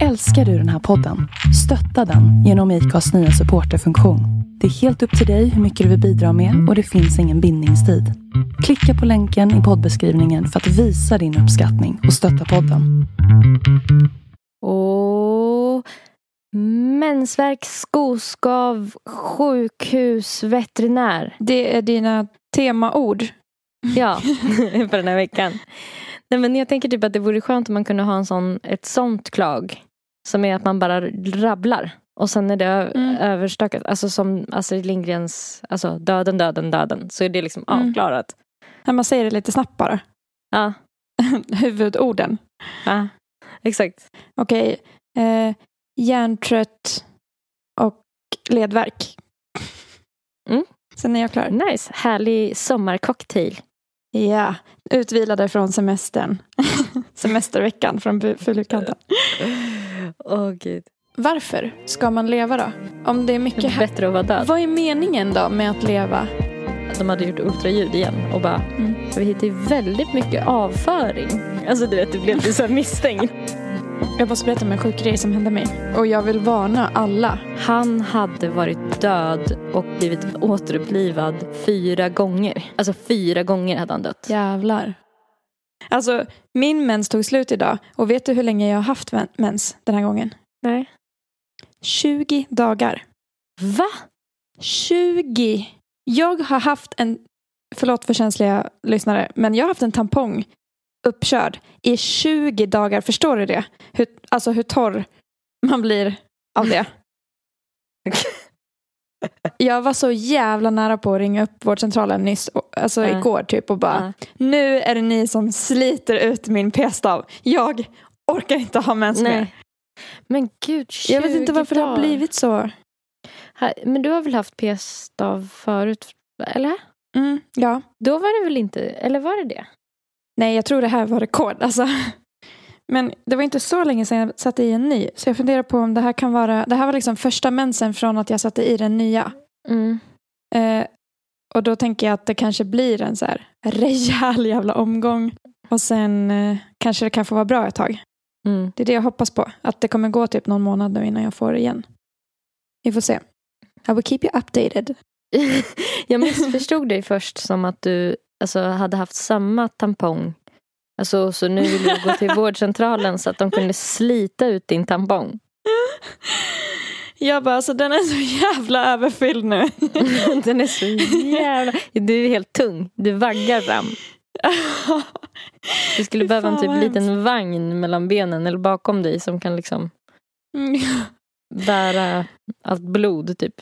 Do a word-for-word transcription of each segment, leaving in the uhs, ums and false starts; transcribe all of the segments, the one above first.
Älskar du den här podden? Stötta den genom I K As nya supporterfunktion. Det är helt upp till dig hur mycket du vill bidra med och det finns ingen bindningstid. Klicka på länken i poddbeskrivningen för att visa din uppskattning och stötta podden. Och mensvärk, skoskav, sjukhus, veterinär. Det är dina temaord. Ja, för den här veckan. Nej, men jag tänker typ att det vore skönt om man kunde ha en sån, ett sånt klag. Som är att man bara rabblar. Och sen är det mm. överstökat. Alltså som Astrid Lindgrens, alltså döden, döden, döden. Så är det liksom mm. avklarat. Ja, man säger det lite snabbare. Ja. Huvudorden. Ja, exakt. Okej. Eh, hjärntrött och ledvärk. Mm. Sen är jag klar. Nice. Härlig sommarcocktail. Ja, utvilade från semestern. Semesterveckan från bu- fulkanten. Åh oh, gud. Varför ska man leva då? Om det är mycket det är bättre att vara död. Vad är meningen då med att leva? De hade gjort ultraljud igen och bara mm. vi hittade väldigt mycket avföring. Alltså du vet, du blev så misstänkt. Jag måste berätta om en sjuk grej som hände mig. Och jag vill varna alla. Han hade varit död och blivit återupplivad fyra gånger. Alltså fyra gånger hade han dött. Jävlar. Alltså, min mens tog slut idag. Och vet du hur länge jag har haft mens den här gången? Nej. tjugo dagar. Va? tjugo. Jag har haft en... Förlåt för känsliga lyssnare. Men jag har haft en tampong uppkörd i tjugo dagar. Förstår du det? Hur, alltså hur torr man blir av det. Jag var så jävla nära på att ringa upp vårdcentralen nyss. Och, alltså äh. igår typ och bara. Äh. Nu är det ni som sliter ut min p-stav. Jag orkar inte ha mens mer. Men gud, tjugo. Jag vet inte varför dagar. Det har blivit så. Men du har väl haft p-stav förut? Eller? Mm, ja. Då var det väl inte? Eller var det det? Nej, jag tror det här var rekord. Alltså. Men det var inte så länge sedan jag satte i en ny. Så jag funderar på om det här kan vara... Det här var liksom första mensen från att jag satte i den nya. Mm. Eh, och då tänker jag att det kanske blir en så här rejäl jävla omgång. Och sen eh, kanske det kan få vara bra ett tag. Mm. Det är det jag hoppas på. Att det kommer gå typ någon månad nu innan jag får det igen. Vi får se. I will keep you updated. Jag missförstod dig först som att du... Alltså hade haft samma tampong. Alltså så nu vill du gå till vårdcentralen så att de kunde slita ut din tampong. Jag bara, alltså den är så jävla överfylld nu. Den är så jävla... Du är helt tung. Du vaggar fram. Du skulle behöva en typ liten vagn mellan benen eller bakom dig som kan liksom bära allt blod typ.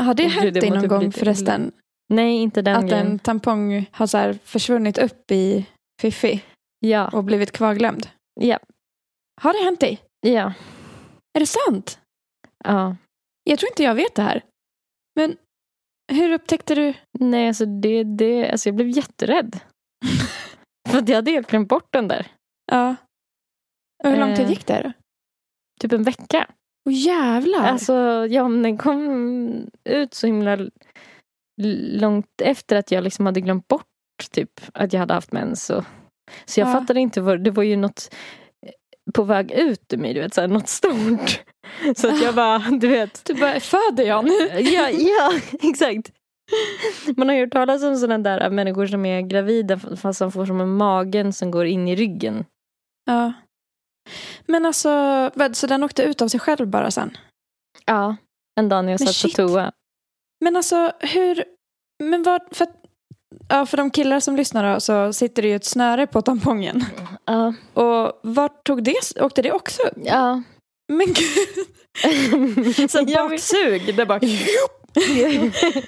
Har det hänt dig någon gång förresten? Nej, inte den Att grejen. En tampong har så här försvunnit upp i fiffi. Ja. Och blivit kvarglömd. Ja. Har det hänt dig? Ja. Är det sant? Ja. Jag tror inte jag vet det här. Men hur upptäckte du? Nej, alltså, det, det, alltså jag blev jätterädd. För att jag hade helt glömt bort den där. Ja. Och hur lång eh, tid gick det då? Typ en vecka. Åh jävlar. Alltså, ja, men den kom ut så himla... långt efter att jag liksom hade glömt bort typ att jag hade haft mens och, så jag ja. fattade inte vad det var ju något på väg ut ur mig, du vet så här, något stort så att jag bara du vet du bara föder jag nu. ja ja exakt. Man har ju hört talas om sådana där människor som är gravida fast som får som en magen som går in i ryggen. Ja. Men alltså så den åkte ut av sig själv bara sen. Ja, en dag när jag Men satt shit. på toa. Men alltså hur men vad för att, ja, för de killar som lyssnar då, så sitter det ju ett snöre på tampongen. Ja. Och vart tog det åkte det också? Ja. Men gud. Så baksug det bara.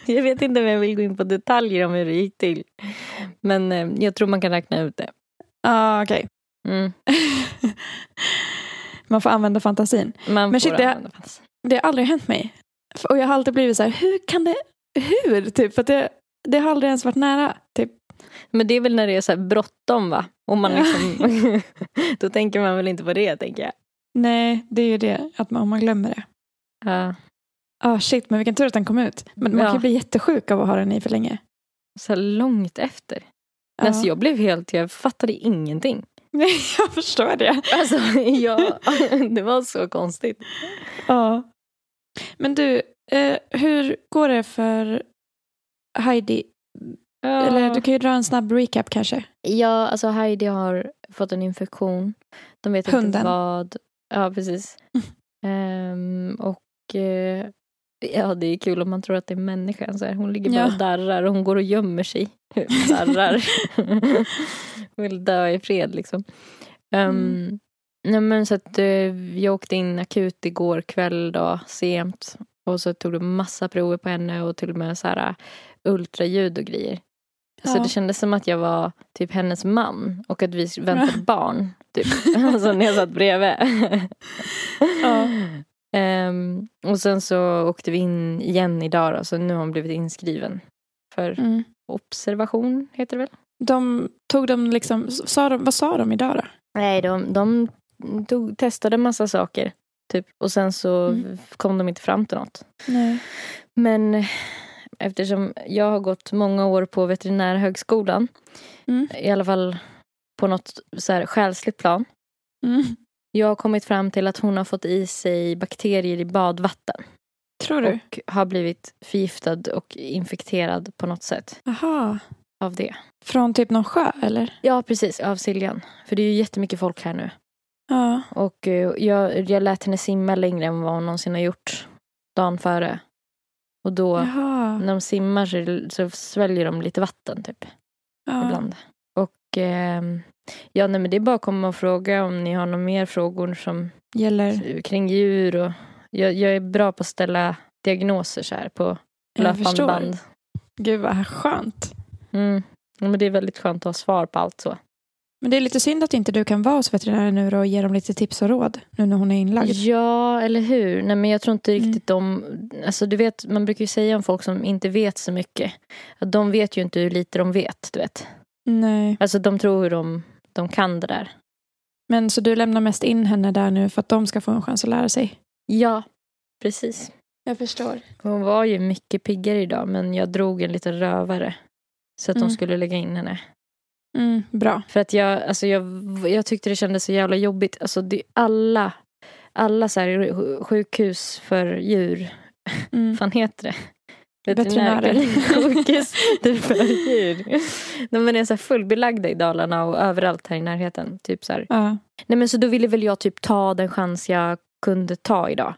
Jag vet inte om jag vill gå in på detaljer om hur det gick till. Men eh, jag tror man kan räkna ut det. Ja, ah, okej. Okay. Mm. Man får använda fantasin. Man men shit, det, det har aldrig hänt mig. Och jag har alltid blivit så här, hur kan det, hur? Typ, för att det, det har aldrig ens varit nära, typ. Men det är väl när det är så här bråttom, va? Om man liksom, då tänker man väl inte på det, tänker jag. Nej, det är ju det, att man, om man glömmer det. Ja. Uh. Ah, shit, men vilken tur att den kom ut. Men man ja. kan ju bli jättesjuk av att ha den i för länge. Så långt efter. Uh. Alltså jag blev helt, jag fattade ingenting. Nej, jag förstår det. Alltså, ja, det var så konstigt. Ja. Men du, eh, hur går det för Heidi? Ja. Eller du kan ju dra en snabb recap kanske. Ja, alltså Heidi har fått en infektion. De vet Hunden. Inte vad. Ja, precis. um, och uh, ja, det är kul om man tror att det är människan. Så här. Hon ligger bara ja. och darrar och hon går och gömmer sig. Darrar. Hon vill dö i fred liksom. Um, mm. Nej, men så att uh, jag åkte in akut igår kväll då, sent. Och så tog de massa prover på henne och till och med så här ultraljud och grejer. Ja. Så det kändes som att jag var typ hennes man och att vi väntade ja. barn typ. Alltså när jag satt bredvid. Ja. um, och sen så åkte vi in igen idag då, så nu har hon blivit inskriven för mm. observation heter det väl? De tog dem liksom, sa de, vad sa de idag då? Nej, de, de tog, testade massa saker. Typ. Och sen så mm. kom de inte fram till något. Nej. Men eftersom jag har gått många år på veterinärhögskolan. Mm. I alla fall på något så här själsligt plan. Mm. Jag har kommit fram till att hon har fått i sig bakterier i badvatten. Tror du? Och har blivit förgiftad och infekterad på något sätt. Aha. Av det. Från typ någon sjö eller? Ja precis, av Siljan. För det är ju jättemycket folk här nu. Ja. Och jag, jag lät henne simma längre än vad hon någonsin har gjort dagen före. Och då, Jaha. när de simmar så, så sväljer de lite vatten typ. Ja. Ibland. Och eh, ja, nej, men det är bara att komma och fråga om ni har några mer frågor som gäller kring djur. Och, jag, jag är bra på att ställa diagnoser så här på löpande band. Gud vad skönt. Mm. Ja, men det är väldigt skönt att ha svar på allt så. Men det är lite synd att inte du kan vara hos veterinären nu och ge dem lite tips och råd nu när hon är inlagd. Ja, eller hur? Nej, men jag tror inte riktigt mm. de... Alltså, du vet, man brukar ju säga om folk som inte vet så mycket. Att de vet ju inte hur lite de vet, du vet. Nej. Alltså, de tror hur de, de kan det där. Men så du lämnar mest in henne där nu för att de ska få en chans att lära sig? Ja, precis. Jag förstår. Hon var ju mycket piggare idag, men jag drog en liten rövare. Så att mm. de skulle lägga in henne. Mm, bra. För att jag, alltså jag, jag tyckte det kändes så jävla jobbigt. Alltså det, alla, alla så här sjukhus för djur. Mm. Fan heter det? Veterinärer. Sjukhus för djur. De är så här fullbelagda i Dalarna och överallt här i närheten. Typ så här. Uh. Nej, men så då ville väl jag typ ta den chans jag kunde ta idag.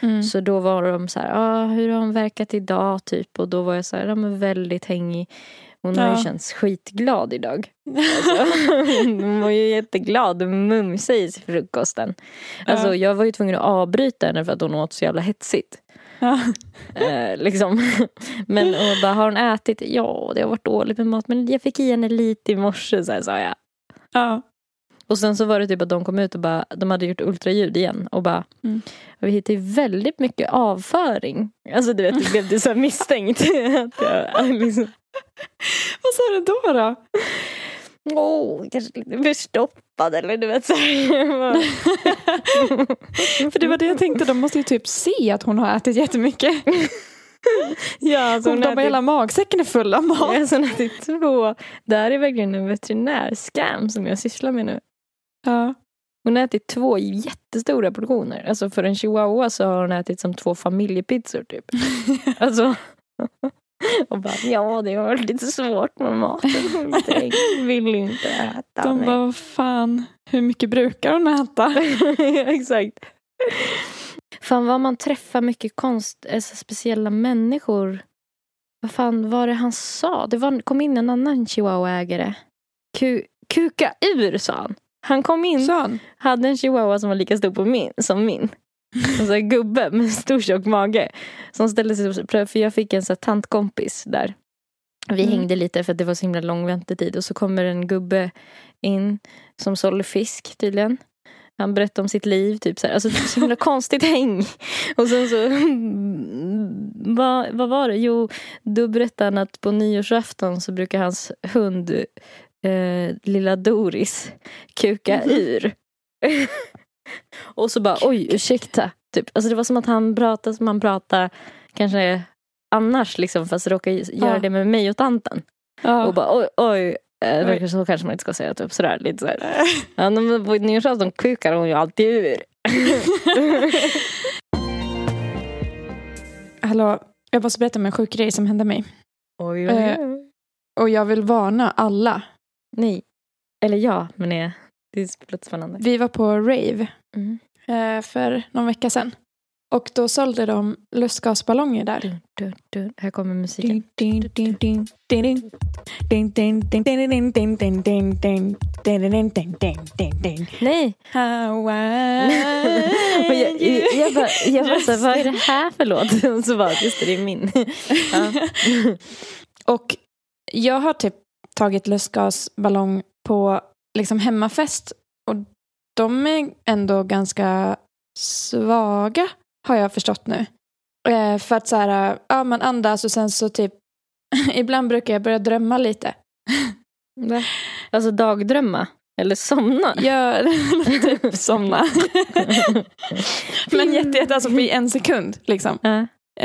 Mm. Så då var de så här, ah, hur har hon verkat idag typ? Och då var jag så här, ah, men väldigt hängig. Hon ja. har ju känts skitglad idag. Alltså, hon var ju jätteglad och mumsig i frukosten. Alltså, ja. jag var ju tvungen att avbryta henne för att hon åt så jävla hetsigt. Ja. Eh, liksom. Men hon bara, har hon ätit? Ja, det har varit dåligt med mat. Men jag fick i henne lite i morse, så här sa jag. Ja. Och sen så var det typ att de kom ut och bara, de hade gjort ultraljud igen. Och bara, mm. och vi hittade väldigt mycket avföring. Alltså du vet, det blev det så här misstänkt. Att jag, liksom. Vad sa du då då? Åh, oh, kanske lite förstoppad eller du vet så. För det var det jag tänkte, de måste ju typ se att hon har ätit jättemycket. Ja, så hon har ätit... hela magsäcken är full av mat. Ja, så hon har ätit två. Det här är verkligen en veterinärskam som jag sysslar med nu. Ja. Hon har ätit två jättestora portioner. Alltså för en chihuahua så har hon ätit som två familjepizzor typ. Alltså... Och bara, ja det var lite svårt med maten. Jag vill inte äta. De bara, vad fan, hur mycket brukar hon äta? Ja, exakt. Fan vad man träffar mycket konst, alltså speciella människor. Vad fan var det han sa? Det var, kom in en annan chihuahua-ägare. Ku, kuka ur, sa han. Han kom in, Son. hade en chihuahua som var lika stor på min, som min. En sån här gubbe med stor tjock mage som ställde sig på, för jag fick en sån här tantkompis där. Vi mm. hängde lite för att det var så himla lång väntetid. Och så kommer en gubbe in som sålde fisk tydligen. Han berättade om sitt liv typ så här. Alltså det var så himla konstigt häng. Och sen så vad, vad var det? Jo, då berättade han att på nyårsafton så brukar hans hund eh, lilla Doris kuka ur. Mm. Och så bara, oj, ursäkta typ. Alltså det var som att han pratade som han pratade kanske annars liksom, fast råkade göra ja. det med mig och tanten. ja. Och bara, oj, oj Det så kanske man inte ska säga typ sådär lite såhär. Ja, men på Nyårsafton de kukar hon ju alltid ur. Hallå, jag måste berätta om en sjuk grej som hände mig. Oj, oj, oj. Eh, och jag vill varna alla. Nej. Eller ja, men nej. Det är plötsligt. Vi var på rave mm. eh, för någon vecka sedan. Och då sålde de lustgasballonger där. Dun, dun, dun. Här kommer musiken. Nej. Men jag, jag bara, jag bara så, vad är det här för låt? Och så bara, just det, det är min. Och jag har typ tagit lustgasballong på liksom hemmafest. Och de är ändå ganska svaga, har jag förstått nu. Eh, för att så här, ja, man andas och sen så typ ibland brukar jag börja drömma lite. Alltså dagdrömma? Eller somna? Ja, typ somna. Men jätte, jätte, alltså på en sekund liksom. Uh.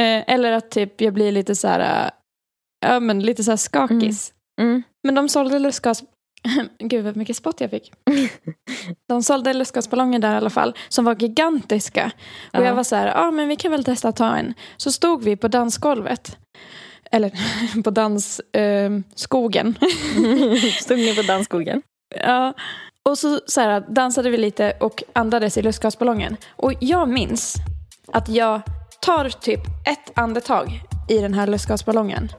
Eh, eller att typ jag blir lite så här, ja men lite så här skakis. Mm. Mm. Men de sålde lustgas. Gud vad mycket spott jag fick. De sålde lustgasballonger där i alla fall, som var gigantiska. Och uh-huh. jag var så här, ja ah, men vi kan väl testa att ta en. Så stod vi på dansgolvet. Eller på dansskogen. eh, Stod ni på dansskogen? Ja. Och så, så här, dansade vi lite och andades i lustgasballongen. Och jag minns att jag tar typ ett andetag i den här lustgasballongen.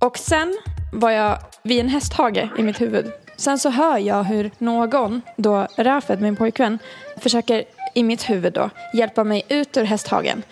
Och sen var jag vid en hästhage i mitt huvud. Sen så hör jag hur någon, då Rafed, min pojkvän, försöker i mitt huvud då hjälpa mig ut ur hästhagen.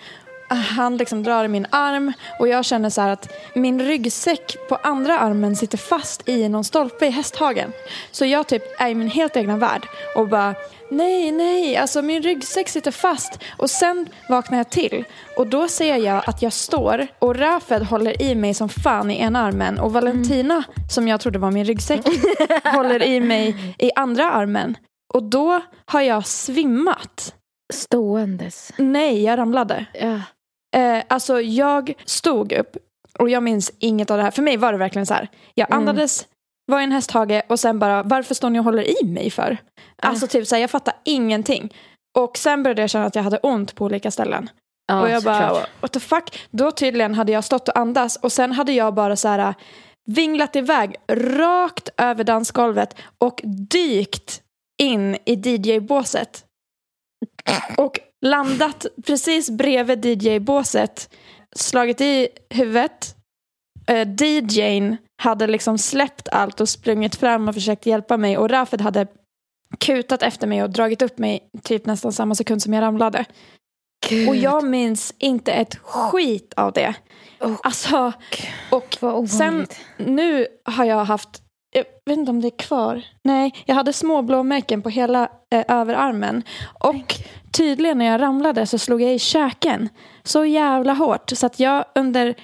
Han liksom drar min arm och jag känner så här att min ryggsäck på andra armen sitter fast i någon stolpe i hästhagen. Så jag typ är i min helt egna värld och bara, nej, nej, alltså min ryggsäck sitter fast. Och sen vaknar jag till och då ser jag att jag står och Rafed håller i mig som fan i ena armen. Och Valentina, mm. som jag trodde var min ryggsäck, håller i mig i andra armen. Och då har jag svimmat. Ståendes. Nej, jag ramlade. Ja. Eh, alltså jag stod upp och jag minns inget av det här. För mig var det verkligen så här. Jag andades, mm. var i en hästhage och sen bara, varför står ni och håller i mig för? Ah. Alltså typ så här, jag fattar ingenting. Och sen började jag känna att jag hade ont på olika ställen. Ah, och jag bara, klart. What the fuck? Då tydligen hade jag stått och andas och sen hade jag bara så här vinglat iväg rakt över dansgolvet och dykt in i D J-båset. Och landat precis bredvid D J-båset, slagit i huvudet. D J:n hade liksom släppt allt och sprungit fram och försökt hjälpa mig. Och Rafed hade kutat efter mig och dragit upp mig typ nästan samma sekund som jag ramlade. Gud. Och jag minns inte ett skit av det. Oh, alltså, och sen nu har jag haft, jag vet inte om det är kvar. Nej, jag hade små blåmärken på hela eh, överarmen. Och tydligen när jag ramlade så slog jag i käken så jävla hårt. Så att jag under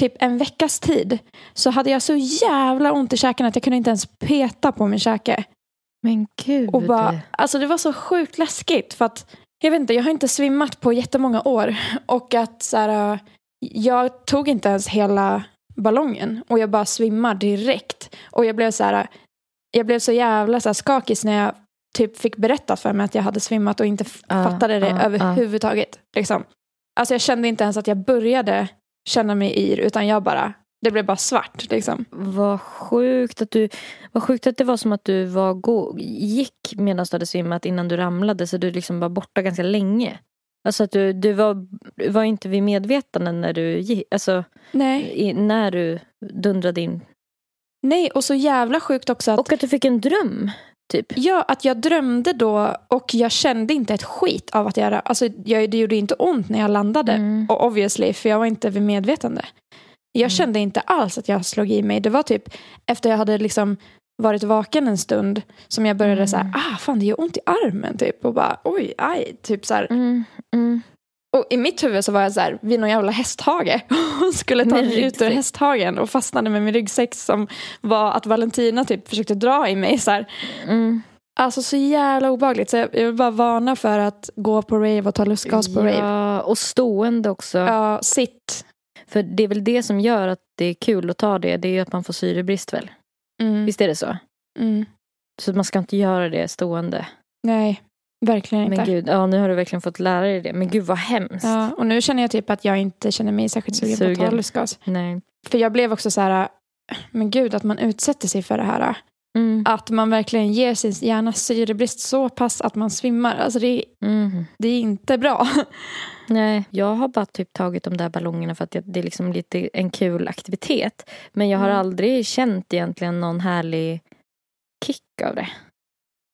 typ en veckas tid så hade jag så jävla ont i käken att jag kunde inte ens peta på min käke. Men gud. Och bara, alltså det var så sjukt läskigt. För att, jag vet inte, jag har inte svimmat på jättemånga år. Och att så här, jag tog inte ens hela ballongen och jag bara svimmar direkt och jag blev så här, jag blev så jävla så här skakig när jag typ fick berätta för mig att jag hade svimmat och inte uh, fattade det uh, överhuvudtaget uh. liksom. Alltså jag kände inte ens att jag började känna mig yr utan jag bara, det blev bara svart liksom. Vad sjukt att du vad sjukt att det var som att du var go- gick medan du hade svimmat innan du ramlade, så du liksom var borta ganska länge. Alltså att du, du var, var inte vid medvetande när du, alltså, i, när du dundrade in. Nej, och så jävla sjukt också. Att, och att du fick en dröm, typ. Ja, att jag drömde då och jag kände inte ett skit av att jag, alltså jag, det gjorde inte ont när jag landade. Mm. Och obviously, för jag var inte vid medvetande. Jag mm. kände inte alls att jag slog i mig. Det var typ, efter jag hade liksom varit vaken en stund som jag började mm. så här, ah fan det gör ont i armen typ och bara oj aj typ så här. Mm, mm. Och i mitt huvud så var jag så här vid någon jävla hästhage och skulle ta mig ut ur hästhagen och fastnade med min ryggsäck som var att Valentina typ försökte dra i mig så här. Mm. Alltså så jävla obehagligt, så jag vill bara varna för att gå på rave och ta lustgas på rave. Ja, och stående också. Ja, sitt. För det är väl det som gör att det är kul att ta det, det är ju att man får syrebrist väl. Mm. Visst är det så? Mm. Så man ska inte göra det stående. Nej, verkligen inte. Men gud, ja, nu har du verkligen fått lära dig det. Men gud, vad hemskt. Ja, och nu känner jag typ att jag inte känner mig särskilt sugen, sugen. på tallusgas. Nej. För jag blev också så här, men gud, att man utsätter sig för det här. Mm. Att man verkligen ger sin hjärna syrebrist så pass att man svimmar. Alltså det, mm. det är inte bra. Nej, jag har bara typ tagit de där ballongerna för att det är liksom lite en kul aktivitet. Men jag har mm. aldrig känt egentligen någon härlig kick av det.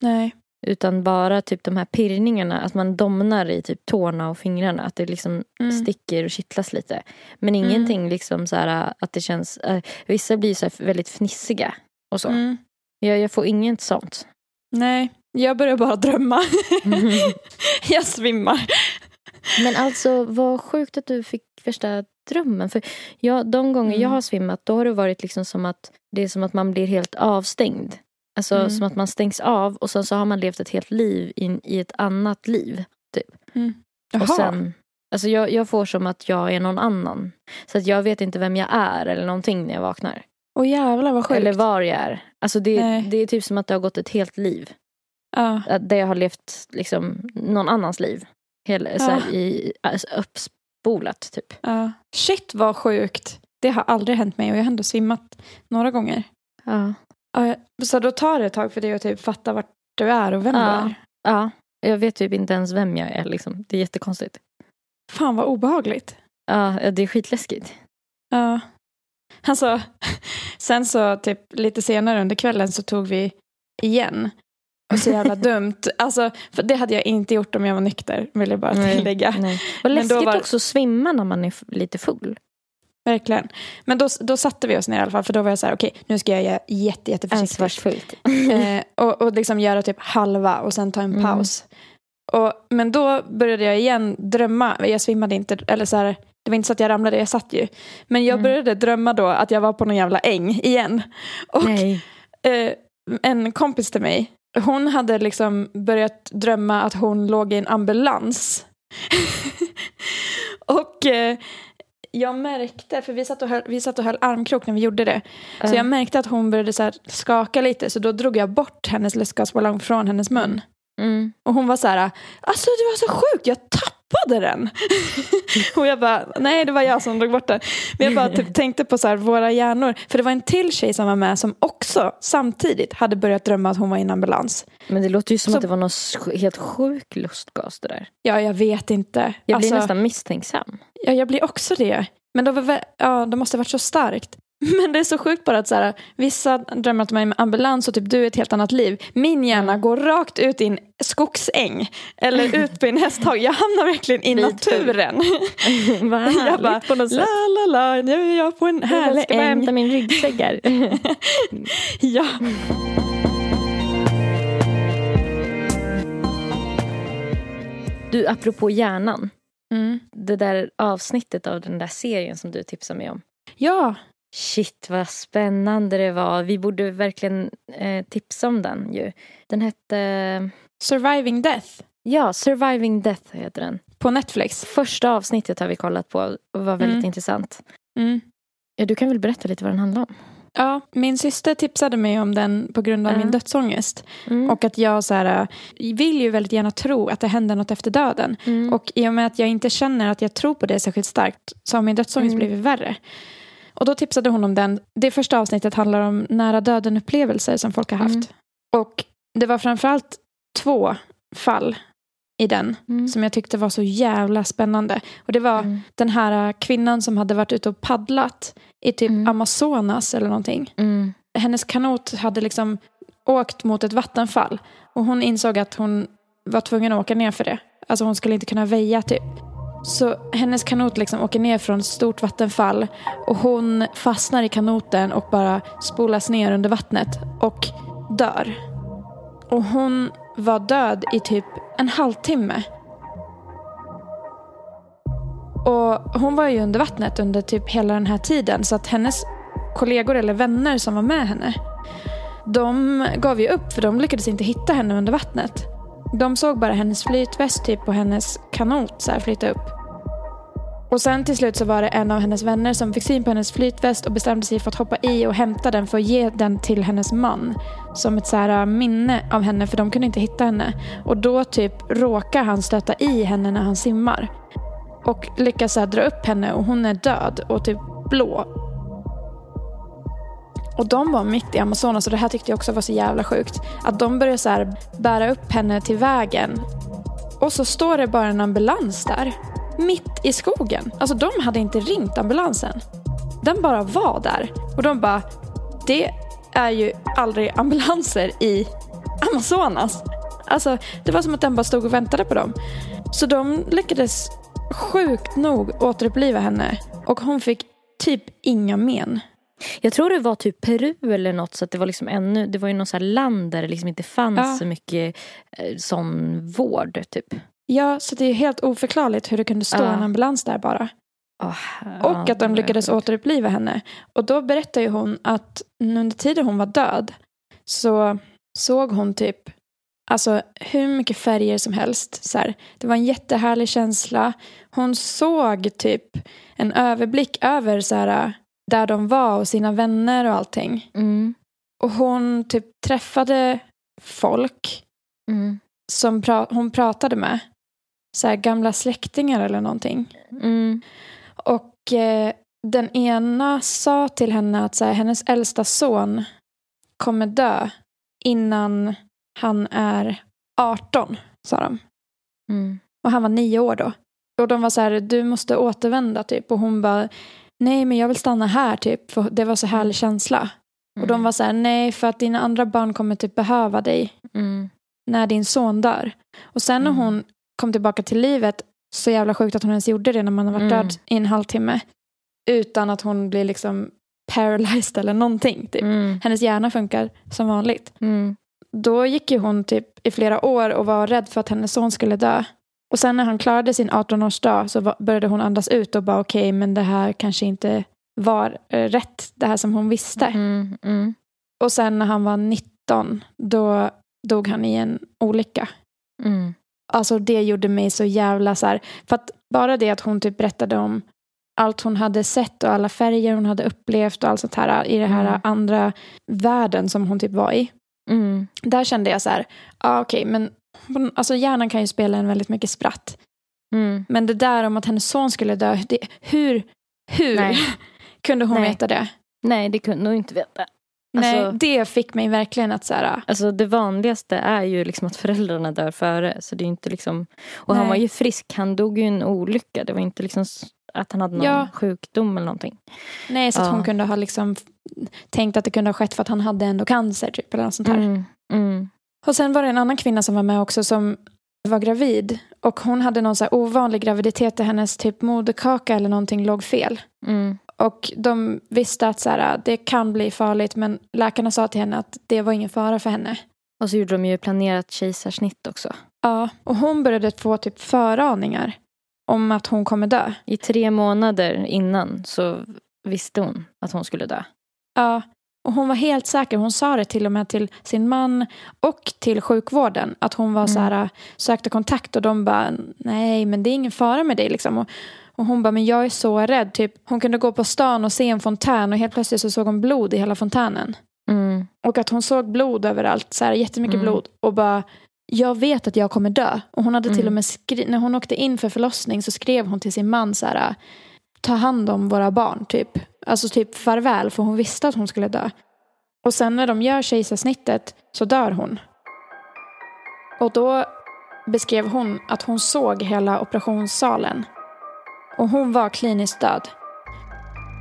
Nej. Utan bara typ de här pirrningarna, att man domnar i typ tårna och fingrarna, att det liksom mm. sticker och kittlas lite. Men ingenting mm. liksom så här att det känns, äh, vissa blir så här väldigt fnissiga och så. Mm. Jag, jag får inget sånt. Nej, jag börjar bara drömma. Mm. Jag svimmar. Men alltså, vad sjukt att du fick värsta drömmen. För jag, de gånger mm. jag har svimmat, då har det varit liksom som att det är som att man blir helt avstängd. Alltså mm. som att man stängs av och sen så har man levt ett helt liv in i ett annat liv, typ. Mm. Och sen, alltså jag, jag får som att jag är någon annan. Så att jag vet inte vem jag är eller någonting när jag vaknar. Åh jävlar, vad sjukt. Eller var jag är. Alltså det, det är typ som att det har gått ett helt liv. Ja. Där jag har levt liksom någon annans liv. Hela, ja. Så här, i, alltså, uppspolat typ. Ja. Shit, vad sjukt. Det har aldrig hänt mig och jag har ändå svimmat några gånger. Ja. Så då tar det ett tag för dig att typ fatta vart du är och vem ja. du är. Ja, jag vet typ inte ens vem jag är liksom. Det är jättekonstigt. Fan vad obehagligt. Ja, det är skitläskigt. Ja. Alltså, sen så typ lite senare under kvällen så tog vi igen. Och så jävla dumt. Alltså, för det hade jag inte gjort om jag var nykter, vill jag bara tillägga. Nej, nej. Vad läskigt. Men då var... också att svimma när man är lite full. Verkligen. Men då, då satte vi oss ner i alla fall. För då var jag så här, okej, okay, nu ska jag göra jätte, jätte försiktigt. eh, och, och liksom göra typ halva och sen ta en mm. paus. Och, men då började jag igen drömma. Jag svimmade inte, eller så här... Det var inte så att jag ramlade, jag satt ju. Men jag började mm. drömma då att jag var på någon jävla äng igen. Och eh, en kompis till mig, hon hade liksom börjat drömma att hon låg i en ambulans. och eh, jag märkte, för vi satt, och höll, vi satt och höll armkrok när vi gjorde det. Mm. Så jag märkte att hon började så här skaka lite. Så då drog jag bort hennes lustgasballong från hennes mun. Mm. Och hon var så här, alltså det var så sjukt, jag tappade den. Och jag bara, nej det var jag som drog bort den. Men jag bara typ tänkte på så här, våra hjärnor. För det var en till tjej som var med som också samtidigt hade börjat drömma att hon var i en ambulans. Men det låter ju som så... att det var någon sj- helt sjuk lustgas det där. Ja, jag vet inte. Jag blir alltså... nästan misstänksam. Ja, jag blir också det. Men det, var... ja, det måste ha varit så starkt. Men det är så sjukt bara att så här, vissa drömmer att man är med ambulans och typ du är ett helt annat liv. Min hjärna går rakt ut i en skogsäng. Eller ut på en hästhag. Jag hamnar verkligen i naturen. Vad härligt bara, på något sätt. La, la, la, nu är jag på en härlig äng. Jag ska bara hämta min ryggsäck här. Ja. Du, apropå hjärnan. Mm. Det där avsnittet av den där serien som du tipsade mig om. Ja. Shit, vad spännande det var. Vi borde verkligen eh, tipsa om den ju. Den hette... Surviving Death. Ja, Surviving Death heter den. På Netflix. Första avsnittet har vi kollat på och var väldigt mm. intressant. Mm. Ja, du kan väl berätta lite vad den handlar om? Ja, min syster tipsade mig om den på grund av mm. min dödsångest. Mm. Och att jag så här, vill ju väldigt gärna tro att det händer något efter döden. Mm. Och i och med att jag inte känner att jag tror på det särskilt starkt så har min dödsångest mm. blivit värre. Och då tipsade hon om den. Det första avsnittet handlar om nära döden upplevelser som folk har haft. Mm. Och det var framförallt två fall i den mm. som jag tyckte var så jävla spännande. Och det var mm. den här kvinnan som hade varit ute och paddlat i typ mm. Amazonas eller någonting. Mm. Hennes kanot hade liksom åkt mot ett vattenfall. Och hon insåg att hon var tvungen att åka ner för det. Alltså hon skulle inte kunna väja typ. Så hennes kanot liksom åker ner från ett stort vattenfall och hon fastnar i kanoten och bara spolas ner under vattnet och dör. Och hon var död i typ en halvtimme. Och hon var ju under vattnet under typ hela den här tiden så att hennes kollegor eller vänner som var med henne, de gav ju upp för de lyckades inte hitta henne under vattnet. De såg bara hennes flytväst typ och hennes kanot så här flytta upp. Och sen till slut så var det en av hennes vänner som fick syn på hennes flytväst och bestämde sig för att hoppa i och hämta den för att ge den till hennes man. Som ett så här minne av henne, för de kunde inte hitta henne. Och då typ råkar han stöta i henne när han simmar. Och lyckas så här dra upp henne och hon är död och typ blå. Och de var mitt i Amazonas och det här tyckte jag också var så jävla sjukt. Att de började så här bära upp henne till vägen. Och så står det bara en ambulans där. Mitt i skogen. Alltså de hade inte ringt ambulansen. Den bara var där. Och de bara, det är ju aldrig ambulanser i Amazonas. Alltså det var som att den bara stod och väntade på dem. Så de lyckades sjukt nog återuppliva henne. Och hon fick typ inga men. Jag tror det var typ Peru eller något, så att det var liksom ännu, det var ju något så här land där det liksom inte fanns ja. så mycket eh, sån vård typ. Ja, så det är helt oförklarligt hur det kunde stå ja. en ambulans där bara. Oh, ja, och att de lyckades återuppliva henne. Och då berättar ju hon att under tiden hon var död så såg hon typ alltså hur mycket färger som helst. Så här, det var en jättehärlig känsla. Hon såg typ en överblick över så här, där de var och sina vänner och allting. Mm. Och hon typ träffade folk mm. som pra- hon pratade med. Så här, gamla släktingar eller någonting. Mm. Och eh, den ena sa till henne att så här, hennes äldsta son kommer dö innan han är arton, sa de. Mm. Och han var nio år då. Och de var så här, du måste återvända typ. Och hon bara, nej men jag vill stanna här typ. För det var så härlig känsla. Mm. Och de var så här, nej för att dina andra barn kommer typ behöva dig. Mm. När din son dör. Och sen mm. när hon kom tillbaka till livet. Så jävla sjukt att hon ens gjorde det när man har varit mm. död i en halvtimme. Utan att hon blir liksom paralyzed eller någonting typ. Mm. Hennes hjärna funkar som vanligt. Mm. Då gick ju hon typ i flera år och var rädd för att hennes son skulle dö. Och sen när han klarade sin arton-årsdag så började hon andas ut och bara okej, okay, men det här kanske inte var rätt, det här som hon visste. Mm, mm. Och sen när han var nitton, då dog han i en olycka. Mm. Alltså det gjorde mig så jävla så här, för att bara det att hon typ berättade om allt hon hade sett och alla färger hon hade upplevt och allt sånt här i det här mm. andra världen som hon typ var i. Mm. Där kände jag så här, ah, okej, okay, men alltså hjärnan kan ju spela en väldigt mycket spratt. Mm. Men det där om att hennes son skulle dö, det, hur hur Nej. kunde hon Nej. veta det? Nej, det kunde hon inte veta. Alltså, Nej, det fick mig verkligen att så här, alltså det vanligaste är ju liksom att föräldrarna dör före, så det är inte liksom, och Nej. han var ju frisk, han dog ju i en olycka, det var inte liksom att han hade någon ja. sjukdom eller någonting. Nej, så ja. att hon kunde ha liksom tänkt att det kunde ha skett för att han hade ändå cancer typ eller något sånt här. Mm, mm. Och sen var det en annan kvinna som var med också som var gravid. Och hon hade någon så här ovanlig graviditet där hennes typ moderkaka eller någonting låg fel. Mm. Och de visste att så här, det kan bli farligt, men läkarna sa till henne att det var ingen fara för henne. Och så gjorde de ju planerat kejsarsnitt också. Ja, och hon började få typ föraningar om att hon kommer dö. I tre månader innan så visste hon att hon skulle dö. Ja, och hon var helt säker. Hon sa det till och med till sin man och till sjukvården. Att hon var mm. så här, sökte kontakt och de bara, nej men det är ingen fara med dig liksom. Och, och hon bara, men jag är så rädd. Typ, hon kunde gå på stan och se en fontän och helt plötsligt så såg hon blod i hela fontänen. Mm. Och att hon såg blod överallt, så här, jättemycket mm. blod. Och bara, jag vet att jag kommer dö. Och hon hade mm. till och med, skri- när hon åkte in för förlossning så skrev hon till sin man så här, ta hand om våra barn typ. Alltså typ farväl, för hon visste att hon skulle dö. Och sen när de gör kejsarsnittet så dör hon. Och då beskrev hon att hon såg hela operationssalen. Och hon var kliniskt död.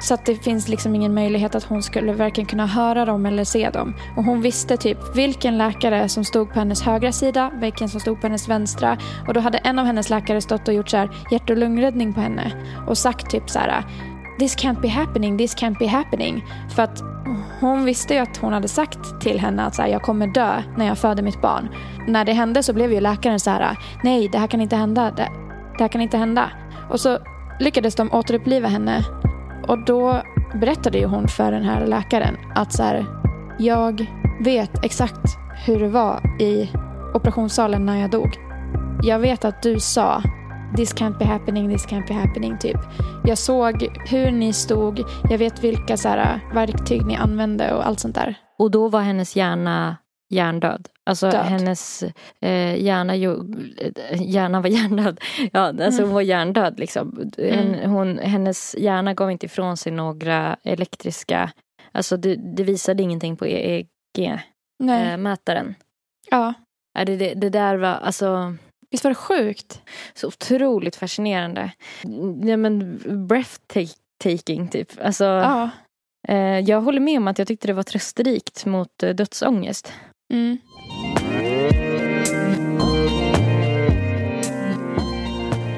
Så att det finns liksom ingen möjlighet att hon skulle varken kunna höra dem eller se dem. Och hon visste typ vilken läkare som stod på hennes högra sida, vilken som stod på hennes vänstra. Och då hade en av hennes läkare stått och gjort så här hjärt- och lungräddning på henne. Och sagt typ så här, this can't be happening, this can't be happening. För att hon visste ju att hon hade sagt till henne att så här, jag kommer dö när jag föder mitt barn. När det hände så blev ju läkaren så här, nej det här kan inte hända, det, det här kan inte hända. Och så lyckades de återuppliva henne. Och då berättade ju hon för den här läkaren att så här, jag vet exakt hur det var i operationssalen när jag dog. Jag vet att du sa this can't be happening, this can't be happening typ. Jag såg hur ni stod, jag vet vilka så här, verktyg ni använde och allt sånt där. Och då var hennes hjärna hjärndöd. Alltså död. hennes eh, hjärna, hjärna var hjärndöd. Ja, alltså mm. hon var hjärndöd liksom. Mm. Hon, hennes hjärna gav inte ifrån sig några elektriska, alltså det, det visade ingenting på E E G-mätaren. Ja. Det, det, det där var, alltså... Visst var det sjukt? Så otroligt fascinerande. Ja, men breathtaking typ. Alltså, ja. eh, jag håller med om att jag tyckte det var trösterikt mot dödsångest. Mm.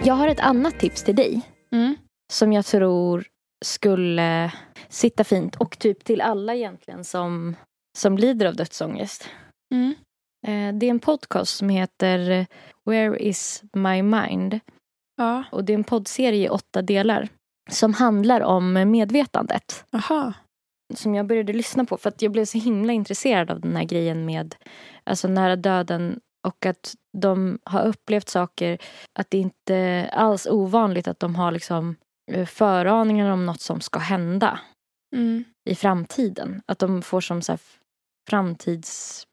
Jag har ett annat tips till dig. Mm. Som jag tror skulle sitta fint. Och typ till alla egentligen som, som lider av dödsångest. Mm. Det är en podcast som heter Where is my mind? Ja. Och det är en poddserie i åtta delar som handlar om medvetandet. Aha. Som jag började lyssna på för att jag blev så himla intresserad av den här grejen med alltså nära döden och att de har upplevt saker, att det inte alls ovanligt att de har liksom föraningar om något som ska hända mm. i framtiden. Att de får som så här framtids...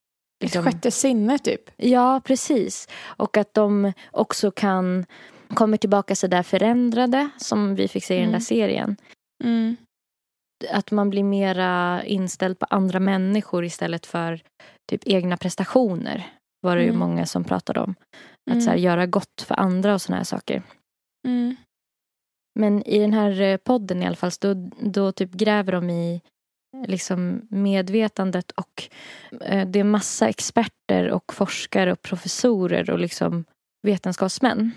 Liksom. Ett sjätte sinne typ. Ja, precis. Och att de också kan kommer tillbaka så där förändrade som vi fick se mm. i den där serien. Mm. Att man blir mera inställd på andra människor istället för typ egna prestationer. Var det mm. ju många som pratade om. Att mm. så här, göra gott för andra och såna här saker. Mm. Men i den här podden i alla fall då, då typ gräver de i liksom medvetandet och eh, det är massa experter och forskare och professorer och liksom vetenskapsmän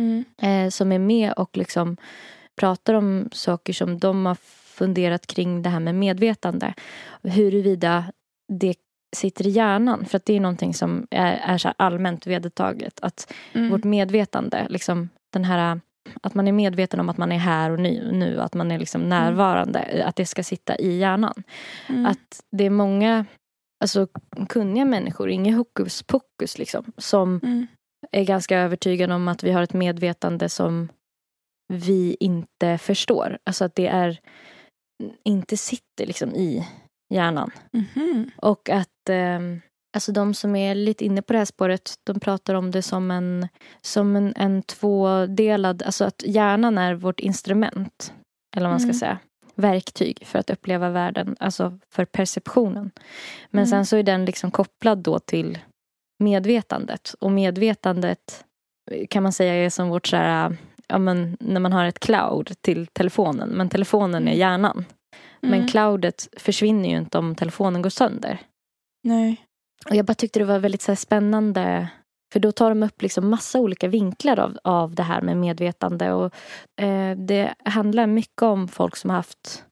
mm. eh, som är med och liksom pratar om saker som de har funderat kring det här med medvetande, huruvida det sitter i hjärnan, för att det är någonting som är, är så allmänt vedertaget att mm. vårt medvetande liksom den här att man är medveten om att man är här och nu, nu att man är liksom närvarande, mm. att det ska sitta i hjärnan. Mm. Att det är många alltså, kunniga människor, inget hokus pokus liksom, som mm. är ganska övertygade om att vi har ett medvetande som vi inte förstår. Alltså att det är inte sitter liksom i hjärnan. Mm-hmm. Och att... Eh, alltså de som är lite inne på det här spåret, de pratar om det som en, som en, en tvådelad... Alltså att hjärnan är vårt instrument, eller vad man ska mm. säga. Verktyg för att uppleva världen, alltså för perceptionen. Men mm. sen så är den liksom kopplad då till medvetandet. Och medvetandet kan man säga är som vårt så här... Ja men, när man har ett cloud till telefonen, men telefonen är hjärnan. Mm. Men cloudet försvinner ju inte om telefonen går sönder. Nej. Och jag bara tyckte det var väldigt så här spännande. För då tar de upp liksom massa olika vinklar av, av det här med medvetande. Och eh, det handlar mycket om folk som har haft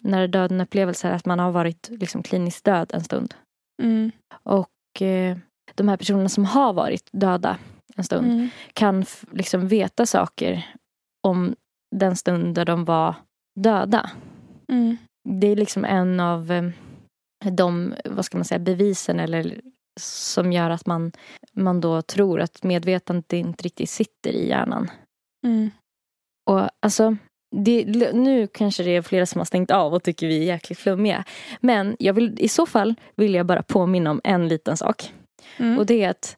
när döden upplevelser. Att man har varit liksom kliniskt död en stund. Mm. Och eh, de här personerna som har varit döda en stund. Mm. Kan f- liksom veta saker om den stund där de var döda. Mm. Det är liksom en av... Eh, de, vad ska man säga, bevisen eller som gör att man, man då tror att medvetandet inte riktigt sitter i hjärnan. Mm. Och alltså, det, nu kanske det är flera som har stängt av och tycker vi är jäkligt flummiga. Men jag vill, i så fall vill jag bara påminna om en liten sak. Mm. Och det är att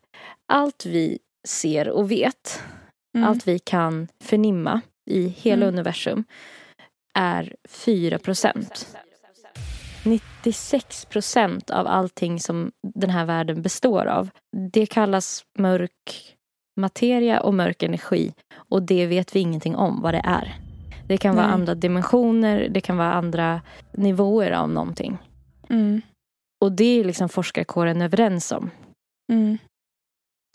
allt vi ser och vet, mm. allt vi kan förnimma i hela mm. universum är fyra procent. nittiosex procent av allting som den här världen består av, det kallas mörk materia och mörk energi. Och det vet vi ingenting om vad det är. Det kan vara Nej. andra dimensioner, det kan vara andra nivåer av någonting. Mm. Och det är liksom forskarkåren överens om. Mm.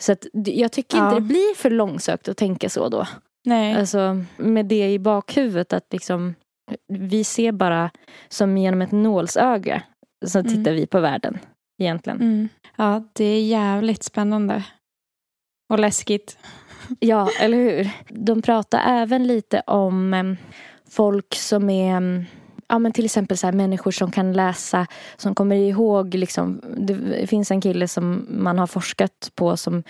Så att, jag tycker inte ja. det blir för långsökt att tänka så då. Nej. Alltså med det i bakhuvudet att liksom... Vi ser bara som genom ett nålsöga så mm. tittar vi på världen egentligen. Mm. Ja, det är jävligt spännande. Och läskigt. Ja, eller hur? De pratar även lite om folk som är ja men till exempel så här människor som kan läsa, som kommer ihåg liksom, det finns en kille som man har forskat på som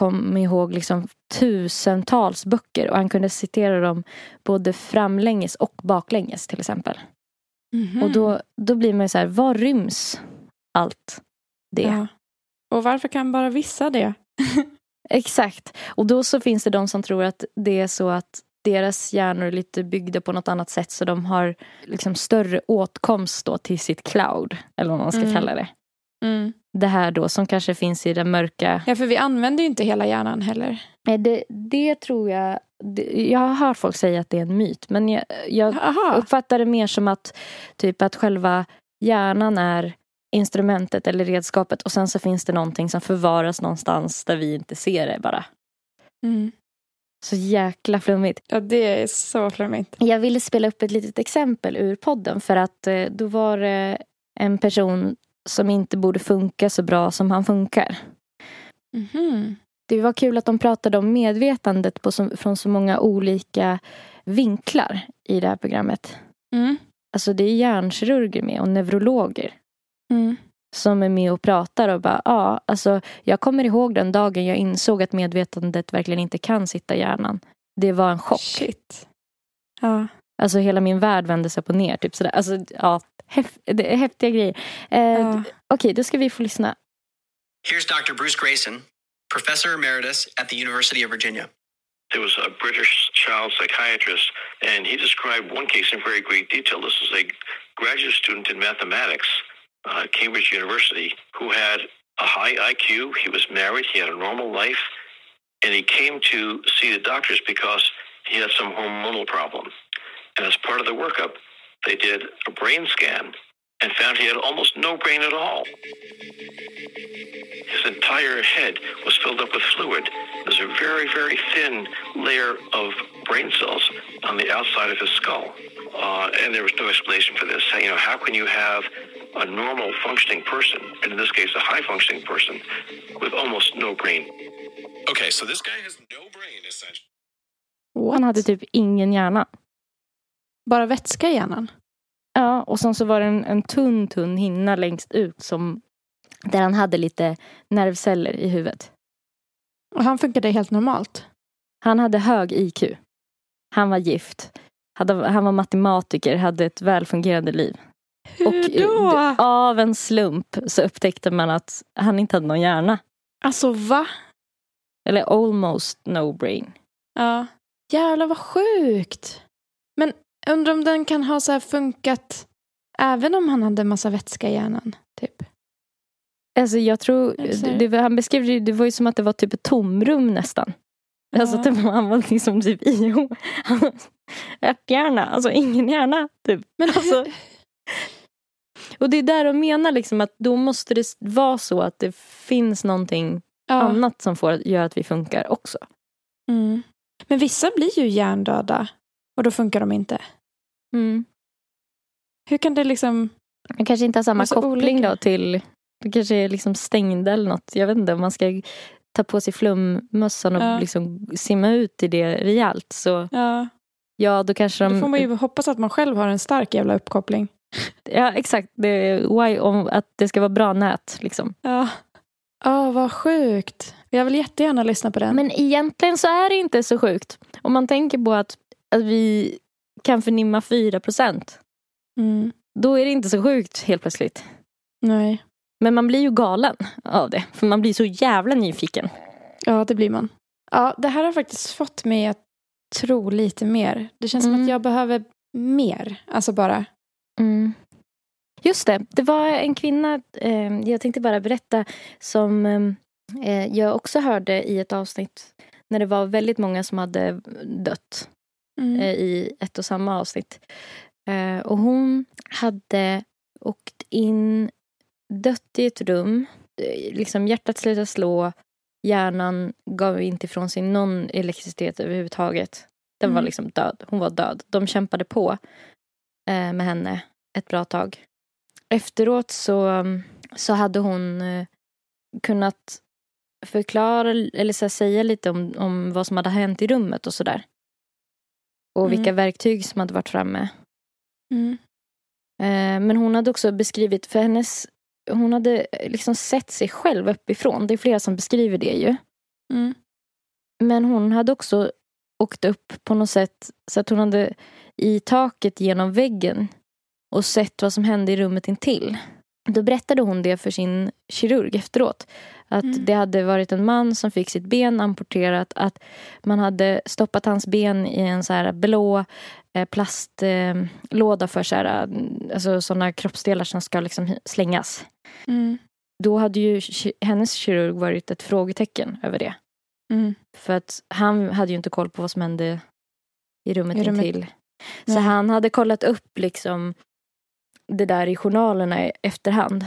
kom ihåg liksom tusentals böcker och han kunde citera dem både framlänges och baklänges till exempel. Mm-hmm. Och då, då blir man ju så här, var ryms allt det? Ja. Och varför kan bara vissa det? Exakt. Och då så finns det de som tror att det är så att deras hjärnor är lite byggda på något annat sätt. Så de har liksom större åtkomst då till sitt cloud. Eller vad man ska mm. kalla det. Mm. Det här då som kanske finns i den mörka... Ja, för vi använder ju inte hela hjärnan heller. Nej, det, det tror jag... Det, jag har hört folk säga att det är en myt. Men jag, jag uppfattar det mer som att, typ, att själva hjärnan är instrumentet eller redskapet. Och sen så finns det någonting som förvaras någonstans där vi inte ser det bara. Mm. Så jäkla flummigt. Ja, det är så flummigt. Jag ville spela upp ett litet exempel ur podden. För att eh, då var det en person som inte borde funka så bra som han funkar. Mm-hmm. Det var kul att de pratade om medvetandet på så, från så många olika vinklar i det här programmet. Mm. Alltså det är hjärnkirurger med och neurologer. Mm. Som är med och pratar och bara, ja, alltså jag kommer ihåg den dagen jag insåg att medvetandet verkligen inte kan sitta i hjärnan. Det var en chock. Shit. Ja. Alltså hela min värld vände sig på ner, typ sådär. Alltså, ja, häft- det är häftiga grejer. Eh, ja. Okej, okay, då ska vi få lyssna. Here's doctor Bruce Grayson, professor emeritus at the University of Virginia. There was a British child psychiatrist, and he described one case in very great detail. This is a graduate student in mathematics. Uh, Cambridge University, who had a high I Q, he was married, he had a normal life, and he came to see the doctors because he had some hormonal problem. And as part of the workup, they did a brain scan and found he had almost no brain at all. His entire head was filled up with fluid. There's a very, very thin layer of brain cells on the outside of his skull. Uh, and there was no explanation for this. You know, how can you have a normal functioning person, and in this case a high functioning person, with almost no brain? Okay, so this guy has no brain essentially. What? Han hade typ ingen hjärna. Bara vätska i hjärnan. Ja, och sen så var det en, en tunn tunn hinna längst ut som där han hade lite nervceller i huvudet. Och han funkade helt normalt. Han hade hög I Q. Han var gift. Hade, han var matematiker, hade ett välfungerande liv. Hur då? Och av en slump så upptäckte man att han inte hade någon hjärna. Alltså va? Eller almost no brain. Ja. Jävlar vad sjukt. Men undrar om den kan ha så här funkat även om han hade massa vätska i hjärnan, typ. Alltså jag tror, det, det, han beskrev det, det var ju som att det var typ ett tomrum nästan. Ja. Alltså typ, han var liksom typ I O. Ett hjärna, alltså ingen hjärna typ. Men alltså... Och det är där de menar liksom att då måste det vara så att det finns någonting ja. annat som får göra att vi funkar också. Mm. Men vissa blir ju hjärndöda och då funkar de inte. Mm. Hur kan det liksom... Man kanske inte har samma koppling olika. Då till... Det kanske är liksom stängda eller något. Jag vet inte om man ska ta på sig flummössan och ja. liksom simma ut i det rejält. Så... Ja. Ja, då kanske de... Då får man ju hoppas att man själv har en stark jävla uppkoppling. Ja, exakt. Det är why om att det ska vara bra nät, liksom. Ja, oh, vad sjukt. Jag vill jättegärna lyssna på den. Men egentligen så är det inte så sjukt. Om man tänker på att, att vi kan förnimma fyra procent. Mm. Då är det inte så sjukt helt plötsligt. Nej. Men man blir ju galen av det. För man blir så jävla nyfiken. Ja, det blir man. Ja, det här har faktiskt fått mig att tro lite mer. Det känns mm. som att jag behöver mer. Alltså bara... Mm. Just det, det var en kvinna eh, jag tänkte bara berätta som eh, jag också hörde i ett avsnitt när det var väldigt många som hade dött mm. eh, i ett och samma avsnitt eh, och hon hade åkt in, dött i ett rum, liksom hjärtat slutade slå, hjärnan gav inte ifrån sig någon elektricitet överhuvudtaget, den mm. var liksom död, hon var död, de kämpade på med henne ett bra tag. Efteråt så, så hade hon kunnat förklara eller så säga lite om, om vad som hade hänt i rummet och sådär. Och mm. vilka verktyg som hade varit framme. Mm. Men hon hade också beskrivit för hennes, hon hade liksom sett sig själv uppifrån. Det är flera som beskriver det ju. Mm. Men hon hade också åkt upp på något sätt så att hon hade i taket genom väggen och sett vad som hände i rummet intill. Då berättade hon det för sin kirurg efteråt. Att mm. det hade varit en man som fick sitt ben amputerat. Att man hade stoppat hans ben i en så här blå eh, plastlåda eh, för så här, alltså sådana kroppsdelar som ska liksom slängas. Mm. Då hade ju hennes kirurg varit ett frågetecken över det. Mm. För att han hade ju inte koll på vad som hände i rummet, I rummet. intill. Så mm. han hade kollat upp liksom det där i journalerna i efterhand.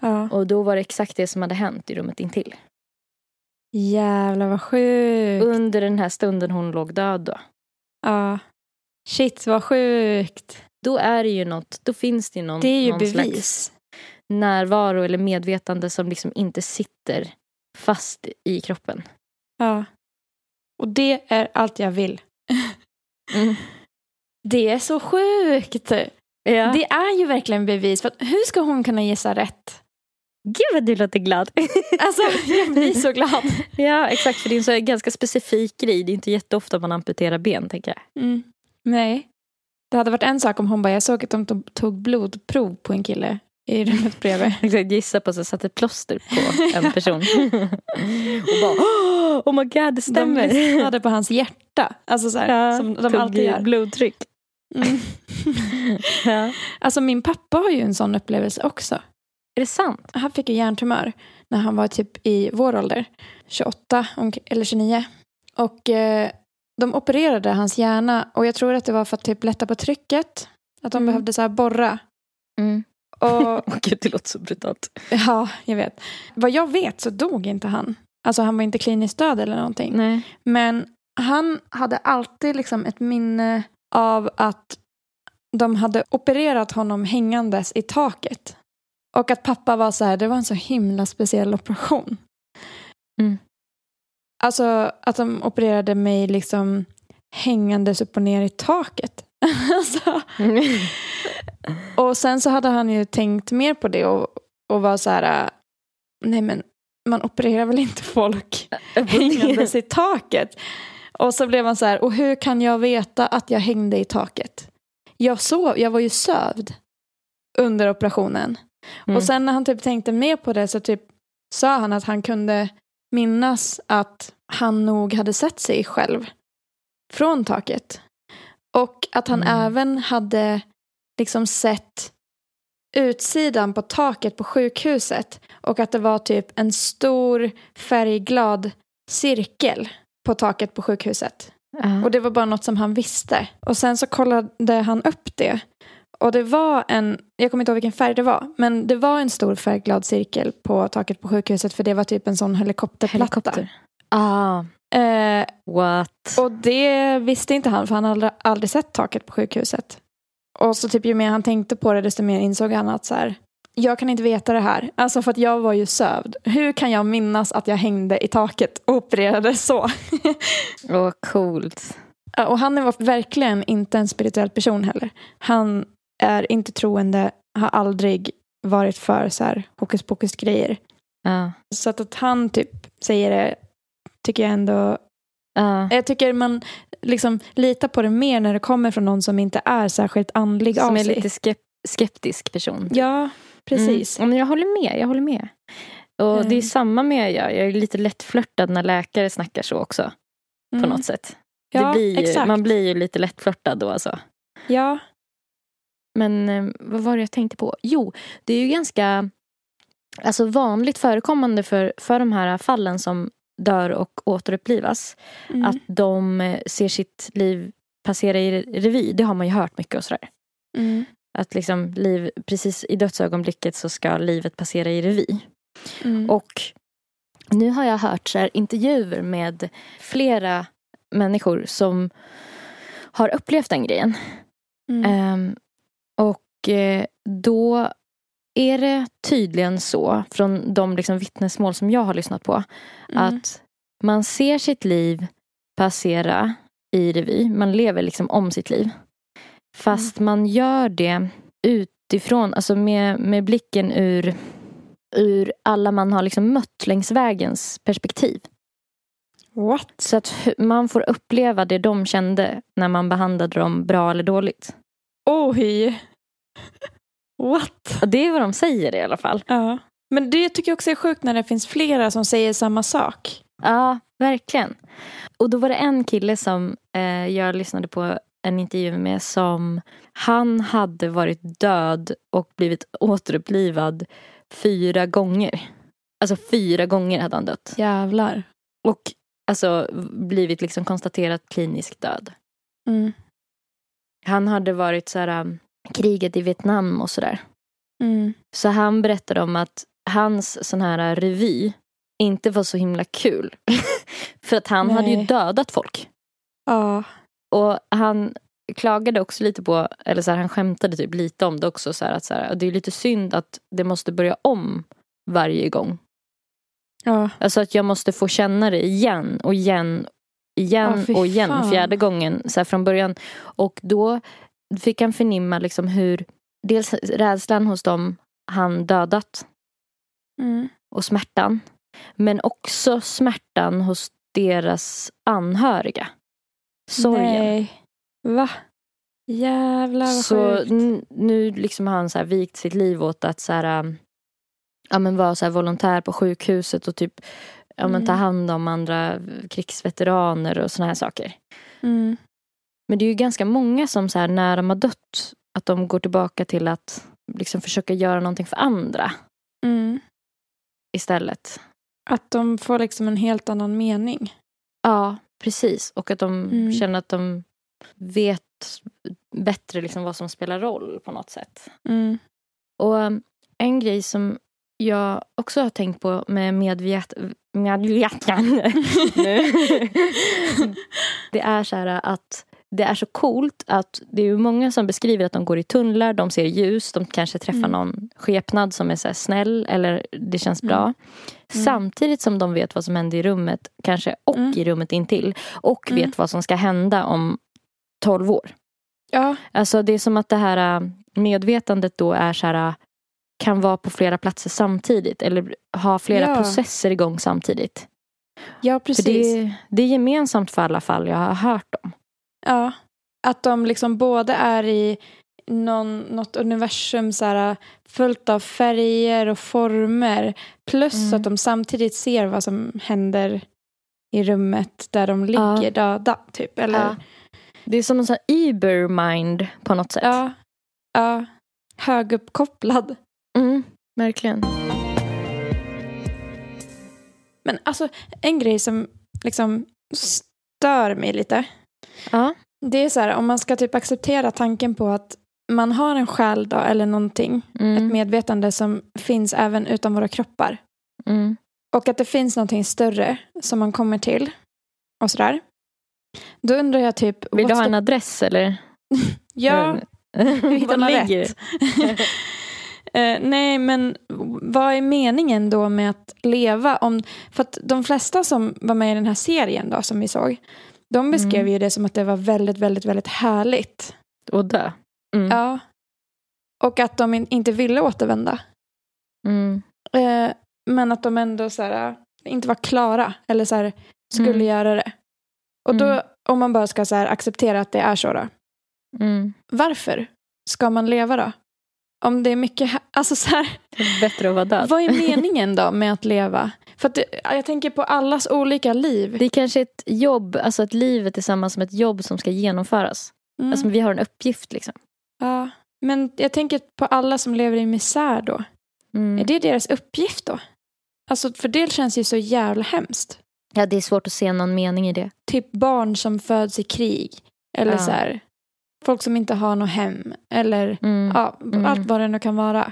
Ja. Och då var det exakt det som hade hänt i rummet intill. Jävlar vad sjukt. Under den här stunden hon låg död då. Ja. Shit vad sjukt. Då är det ju något, då finns det ju någon, det är ju någon bevis. Närvaro eller medvetande som liksom inte sitter fast i kroppen. Ja. Och det är allt jag vill. Mm. Det är så sjukt. Ja. Det är ju verkligen bevis. För att hur ska hon kunna gissa rätt? Gud vad du låter glad. Alltså jag blir så glad. Ja exakt, för det är en så ganska specifik grej. Det är inte jätteofta man amputerar ben, tänker jag. Mm. Nej. Det hade varit en sak om hon bara, jag såg att de tog blodprov på en kille i rummet bredvid. Exakt, gissa på så satt ett plåster på en person. Och bara, oh, oh my god, det stämmer. De lyssnade på hans hjärta. Alltså så här, ja, som de alltid gör. Blodtryck. Mm. Ja. Alltså min pappa har ju en sån upplevelse också. Är det sant? Han fick ju hjärntumör när han var typ i vår ålder, tjugoåtta eller tjugonio. Och eh, de opererade hans hjärna. Och jag tror att det var för att typ lätta på trycket. Att de mm. behövde så här borra. Mm. Och gud, det låter så brutalt. Ja, jag vet. Vad jag vet så dog inte han. Alltså han var inte kliniskt död eller någonting. Nej. Men han hade alltid liksom ett minne av att de hade opererat honom hängandes i taket. Och att pappa var så här, det var en så himla speciell operation. Mm. Alltså att de opererade mig liksom hängandes upp och ner i taket. Alltså. Mm. Och sen så hade han ju tänkt mer på det och, och var så här, nej men man opererar väl inte folk hängandes i taket. Och så blev han så här, och hur kan jag veta att jag hängde i taket? Jag sov, jag var ju sövd under operationen. Mm. Och sen när han typ tänkte mer på det så typ sa han att han kunde minnas att han nog hade sett sig själv från taket. Och att han mm. även hade liksom sett utsidan på taket på sjukhuset. Och att det var typ en stor färgglad cirkel på taket på sjukhuset. Uh-huh. Och det var bara något som han visste. Och sen så kollade han upp det. Och det var en, jag kommer inte ihåg vilken färg det var. Men det var en stor färgglad cirkel på taket på sjukhuset. För det var typ en sån helikopterplatta. Helikopter. Ah. Eh, What? Och det visste inte han. För han hade aldrig sett taket på sjukhuset. Och så typ ju mer han tänkte på det, desto mer insåg han att så här, jag kan inte veta det här. Alltså för att jag var ju sövd. Hur kan jag minnas att jag hängde i taket och opererade så? Åh, coolt. Och han var verkligen inte en spirituell person heller. Han är inte troende. Har aldrig varit för så här hokus pokus grejer. Uh. Så att, att han typ säger det tycker jag ändå... Uh. Jag tycker man liksom litar på det mer när det kommer från någon som inte är särskilt andlig av sig. Som är lite skep- skeptisk person. Ja, precis. Mm. Men jag håller med, jag håller med. Och mm. det är samma med jag. Jag är lite lättflörtad när läkare snackar så också. På mm. något sätt. Det ja, blir ju, exakt. Man blir ju lite lättflörtad då alltså. Ja. Men vad var det jag tänkte på? Jo, det är ju ganska alltså vanligt förekommande för, för de här fallen som dör och återupplivas. Mm. Att de ser sitt liv passera i revy. Det har man ju hört mycket och sådär. Mm. Att liksom liv, precis i dödsögonblicket så ska livet passera i revy. Mm. Och nu har jag hört så här intervjuer med flera människor som har upplevt den grejen. Mm. Ehm, och då är det tydligen så från de liksom vittnesmål som jag har lyssnat på mm. att man ser sitt liv passera i revy. Man lever liksom om sitt liv. Fast mm. man gör det utifrån, alltså med, med blicken ur, ur alla man har liksom mött längs vägens perspektiv. What? Så att man får uppleva det de kände när man behandlade dem bra eller dåligt. Oj! What? Det är vad de säger i alla fall. Ja. Men det tycker jag också är sjukt när det finns flera som säger samma sak. Ja, verkligen. Och då var det en kille som eh, jag lyssnade på en intervju med som han hade varit död och blivit återupplivad fyra gånger. Alltså fyra gånger hade han dött. Jävlar. Och alltså blivit liksom konstaterat klinisk död. Mm. Han hade varit så här kriget i Vietnam och sådär. Mm. Så han berättade om att hans sån här revy inte var så himla kul. För att han Nej. hade ju dödat folk. Ja. Och han klagade också lite på, eller så här, han skämtade typ lite om det också. Så här, att så här, det är lite synd att det måste börja om varje gång. Ja. Alltså att jag måste få känna det igen och igen, igen ja, och igen, fan. fjärde gången så här, från början. Och då fick han förnimma liksom hur, dels rädslan hos dem han dödat mm. och smärtan. Men också smärtan hos deras anhöriga. Sorgen. Nej. Va? Jävlar vad Så n- nu liksom har han så här vikt sitt liv åt att så här, ja, men vara så här volontär på sjukhuset och typ ja, men ta hand om andra krigsveteraner och såna här saker. Mm. Men det är ju ganska många som så här, när de har dött, att de går tillbaka till att liksom försöka göra någonting för andra. Mm. Istället. Att de får liksom en helt annan mening. Ja, precis. Och att de mm. känner att de vet bättre liksom vad som spelar roll på något sätt. Mm. Och en grej som jag också har tänkt på med medvet... medvetan nu. Det är så här att det är så coolt att det är ju många som beskriver att de går i tunnlar, de ser ljus, de kanske träffar mm. någon skepnad som är så här snäll eller det känns mm. bra. Mm. Samtidigt som de vet vad som händer i rummet kanske och mm. i rummet intill och mm. vet vad som ska hända om tolv år. Ja. Alltså det är som att det här medvetandet då är så här, kan vara på flera platser samtidigt eller ha flera ja. processer igång samtidigt. Ja, precis. För det, det är gemensamt för alla fall jag har hört om. Ja, att de liksom både är i någon, något universum så här, fullt av färger och former. Plus mm. att de samtidigt ser vad som händer i rummet där de ligger ja. döda. Typ, eller? Ja. Det är som en sån här Ubermind på något sätt. Ja, ja. Höguppkopplad. Mm, verkligen. Men alltså, en grej som liksom stör mig lite. Ja. Det är så här, om man ska typ acceptera tanken på att man har en själ då, eller någonting, mm. ett medvetande som finns även utan våra kroppar. Mm. Och att det finns någonting större som man kommer till och så där. Då undrar jag typ, vill du ha the... en adress eller? Ja. Hur hittar man rätt? uh, nej, men vad är meningen då med att leva om, för att de flesta som var med i den här serien då som vi såg, de beskrev mm. ju det som att det var väldigt, väldigt, väldigt härligt. Och dö. Mm. Ja. Och att de in, inte ville återvända. Mm. Eh, men att de ändå så här, inte var klara. Eller så här, skulle mm. göra det. Och då, mm. om man bara ska så här, acceptera att det är så då. Mm. Varför ska man leva då? Om det är mycket... Alltså så här, det är bättre att vara död. Vad är meningen då med att leva? För att det, jag tänker på allas olika liv. Det är kanske ett jobb. Alltså att livet är samma som ett jobb som ska genomföras. Mm. Alltså vi har en uppgift liksom. Ja, men jag tänker på alla som lever i misär då. Mm. Är det deras uppgift då? Alltså för det känns ju så jävla hemskt. Ja, det är svårt att se någon mening i det. Typ barn som föds i krig. Eller ja. så här... Folk som inte har något hem. Eller mm. ja, mm. allt vad det nu kan vara.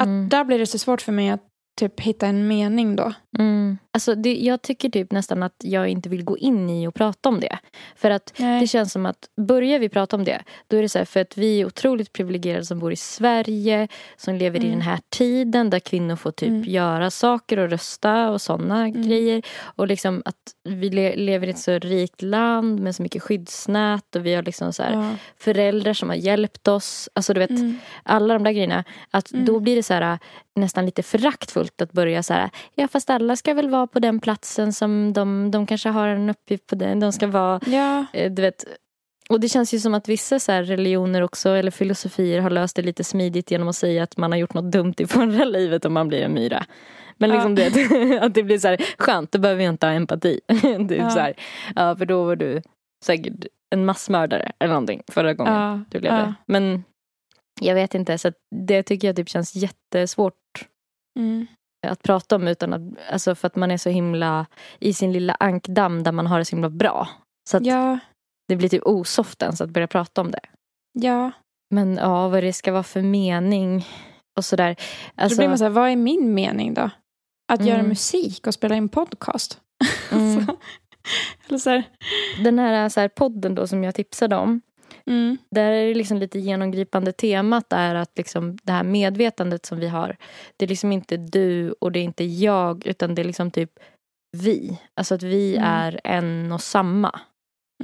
Att mm. där blir det så svårt för mig att typ hitta en mening då. Mm. Alltså det, jag tycker typ nästan att jag inte vill gå in i och prata om det. För att Nej. det känns som att börjar vi prata om det. Då är det så här, för att vi är otroligt privilegierade som bor i Sverige. Som lever mm. i den här tiden. Där kvinnor får typ mm. göra saker och rösta och sådana mm. grejer. Och liksom att vi le- lever i ett så rikt land. Med så mycket skyddsnät. Och vi har liksom så här ja. föräldrar som har hjälpt oss. Alltså du vet, mm. alla de där grejerna. Att mm. då blir det så här nästan lite föraktfullt att börja så här, ja fast alla ska väl vara på den platsen som de, de kanske har en uppgift på den. De ska vara, ja. Du vet. Och det känns ju som att vissa så här religioner också, eller filosofier, har löst det lite smidigt genom att säga att man har gjort något dumt i förra livet om man blir en myra. Men liksom ja. det, att det blir så här, skönt, då behöver jag inte ha empati. Du, ja. Så här, ja, för då var du säkert en massmördare eller någonting förra gången ja. du levde. Ja. Men jag vet inte, så att det tycker jag typ känns jättesvårt mm. att prata om, utan att, alltså för att man är så himla i sin lilla ankdamm där man har det så himla bra. Så att ja. det blir typ osoft ens att börja prata om det. Ja. Men ja, vad det ska vara för mening och sådär. Alltså, då blir man såhär, vad är min mening då? Att mm. göra musik och spela in podcast. Mm. så. Eller så här. Den här, så här podden då som jag tipsade om. Mm. Där är det liksom lite genomgripande temat är att liksom det här medvetandet som vi har, det är liksom inte du och det är inte jag, utan det är liksom typ vi. Alltså att vi mm. är en och samma.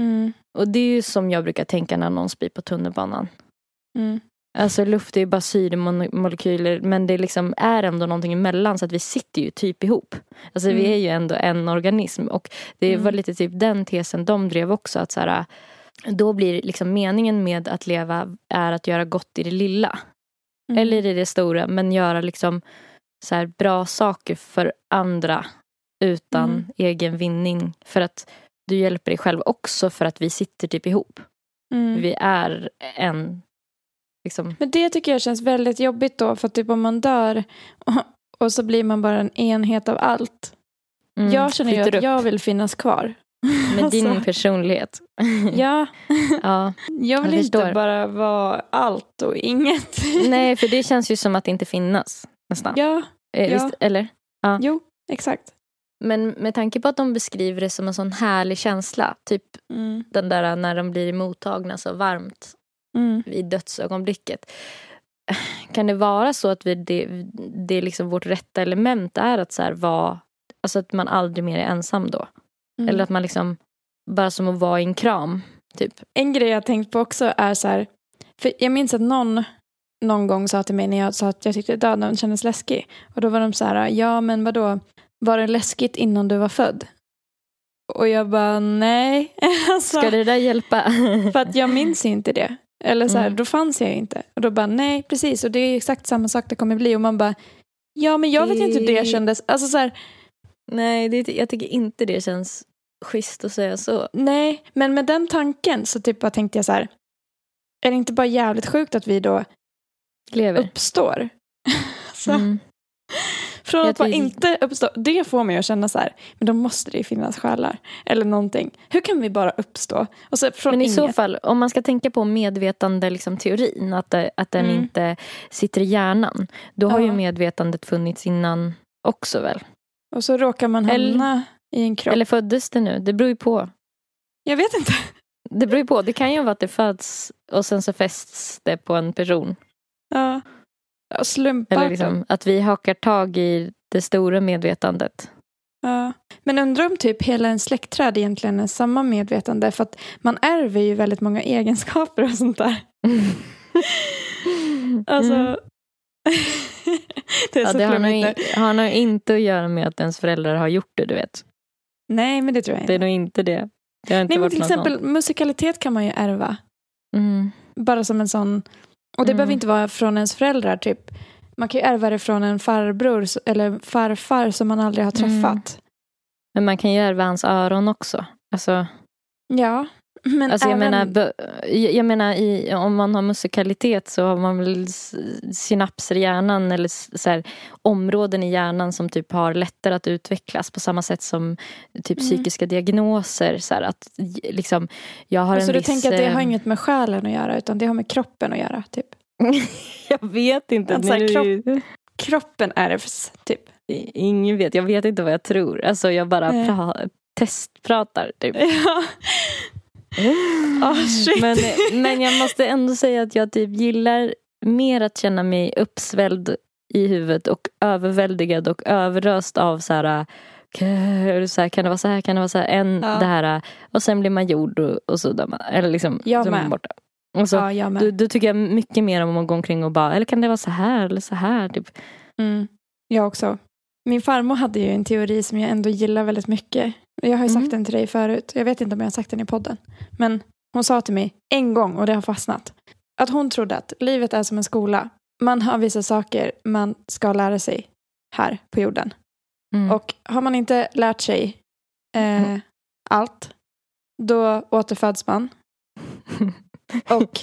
Mm. Och det är ju som jag brukar tänka när någon spyr på tunnelbanan. Mm. Alltså luft är ju bara syremolekyler, men det liksom är ändå någonting emellan, så att vi sitter ju typ ihop. Alltså mm. vi är ju ändå en organism, och det mm. var lite typ den tesen de drev också, att så här, då blir liksom meningen med att leva är att göra gott i det lilla. Mm. Eller i det stora, men göra liksom så här bra saker för andra utan mm. egen vinning, för att du hjälper dig själv också, för att vi sitter typ ihop. Mm. Vi är en liksom. Men det tycker jag känns väldigt jobbigt då, för att typ om man dör och, och så blir man bara en enhet av allt. Mm. Jag känner ju att upp. jag vill finnas kvar. Med alltså. din personlighet. Ja. ja. Jag vill jag inte bara vara allt och inget. Nej, för det känns ju som att det inte finnas nästan. Ja. Eh, ja. Visst, eller? Ja. Jo, exakt. Men med tanke på att de beskriver det som en sån härlig känsla. Typ mm. den där när de blir mottagna så varmt mm. vid dödsögonblicket. Kan det vara så att vi, det, det är liksom vårt rätta element är att så här vara, alltså att man aldrig mer är ensam då? Mm. Eller att man liksom, bara som att vara i en kram, typ. En grej jag tänkt på också är så här, för jag minns att någon, någon gång sa till mig när jag sa att jag tyckte döden kändes läskig. Och då var de så här, ja men vadå, var det läskigt innan du var född? Och jag bara, nej. Alltså, ska det där hjälpa? För att jag minns inte det. Eller så här, mm. då fanns jag inte. Och då bara, nej, precis. Och det är exakt samma sak det kommer bli. Och man bara, ja men jag vet inte hur det kändes. Alltså så här, nej, det, jag tycker inte det känns schysst att säga så. Nej, men med den tanken så typ tänkte jag så här, är det inte bara jävligt sjukt att vi då lever, uppstår? så. Mm. Från jag att bara inte uppstår, det får mig att känna så här, men då måste det ju finnas själar eller någonting. Hur kan vi bara uppstå? Och så från men i inget. Så fall, om man ska tänka på medvetande liksom, teorin, att, att den mm. inte sitter i hjärnan, då har ja. ju medvetandet funnits innan också väl? Och så råkar man hamna eller, i en kropp. Eller föddes det nu? Det beror ju på. Jag vet inte. Det beror ju på. Det kan ju vara att det föds och sen så fästs det på en person. Ja. Och slumpar. Eller liksom att vi hakar tag i det stora medvetandet. Ja. Men undrar om typ hela en släktträd egentligen är samma medvetande. För att man ärver ju väldigt många egenskaper och sånt där. Mm. Alltså... Mm. det, ja, det har, nog in, har nog inte att göra med att ens föräldrar har gjort det, du vet. Nej, men det tror jag inte. Det är nog inte det. det har inte Nej, men till exempel sån. musikalitet kan man ju ärva. Mm. Bara som en sån... Och det mm. behöver inte vara från ens föräldrar, typ. Man kan ju ärva det från en farbror eller farfar som man aldrig har träffat. Mm. Men man kan ju ärva hans öron också. Alltså... Ja. Men alltså även... jag menar, jag menar i, om man har musikalitet så har man väl synapser i hjärnan eller så här, områden i hjärnan som typ har lättare att utvecklas på samma sätt som typ mm. psykiska diagnoser. Så här, att, liksom, jag har en så viss... du tänker att det har inget med själen att göra utan det har med kroppen att göra, typ? jag vet inte. Alltså, nu... kropp... Kroppen ärvs, typ. Ingen vet, jag vet inte vad jag tror. Alltså jag bara pra- testpratar, typ. Ja. Mm. Oh, shit. Men, men jag måste ändå säga att jag typ gillar mer att känna mig uppsvälld i huvudet och överväldigad och överröst av så här, så här kan det vara så här kan det vara så här en ja. det här och sen blir man gjord och, och så där man eller liksom så man borta. Och så ja, du, du tycker jag mycket mer om att gå omkring och bara eller kan det vara så här eller så här typ. Mm. Jag också. Min farmor hade ju en teori som jag ändå gillar väldigt mycket. Jag har ju sagt mm. den till dig förut. Jag vet inte om jag har sagt den i podden. Men hon sa till mig en gång, och det har fastnat. Att hon trodde att livet är som en skola. Man har vissa saker man ska lära sig här på jorden. Mm. Och har man inte lärt sig eh, mm. allt, då återföds man. Och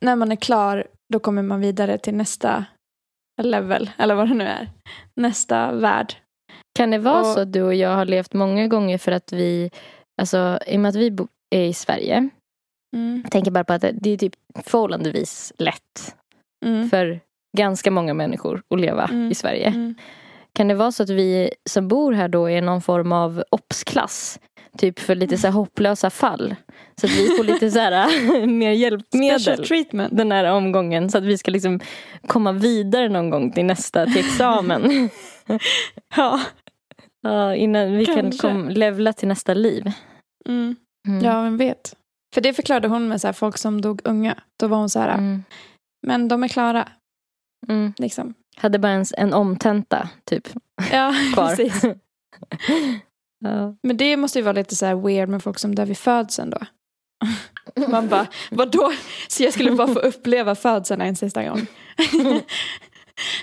när man är klar, då kommer man vidare till nästa level, eller vad det nu är. Nästa värld. Kan det vara och, så att du och jag har levt många gånger för att vi, alltså i och med att vi bo- är i Sverige, mm. tänker bara på att det är typ förhållandevis lätt mm. för ganska många människor att leva mm. i Sverige. Mm. Kan det vara så att vi som bor här då är någon form av O P S-klass? Typ för lite så här hopplösa fall. Så att vi får lite så här mer hjälpmedel. Special treatment. Den här omgången. Så att vi ska liksom komma vidare någon gång till nästa, till examen. Ja. Ja, innan vi Kanske. kan kom, levla till nästa liv. Mm. Mm. Ja, men vet. För det förklarade hon med så här, folk som dog unga. Då var hon så här, mm. men de är klara. Mm. Liksom. Hade bara en, en omtenta typ. Ja, precis. Ja. Men det måste ju vara lite så här weird med folk som där vid födseln då. Man bara, vadå? Så jag skulle bara få uppleva födseln en sista gång.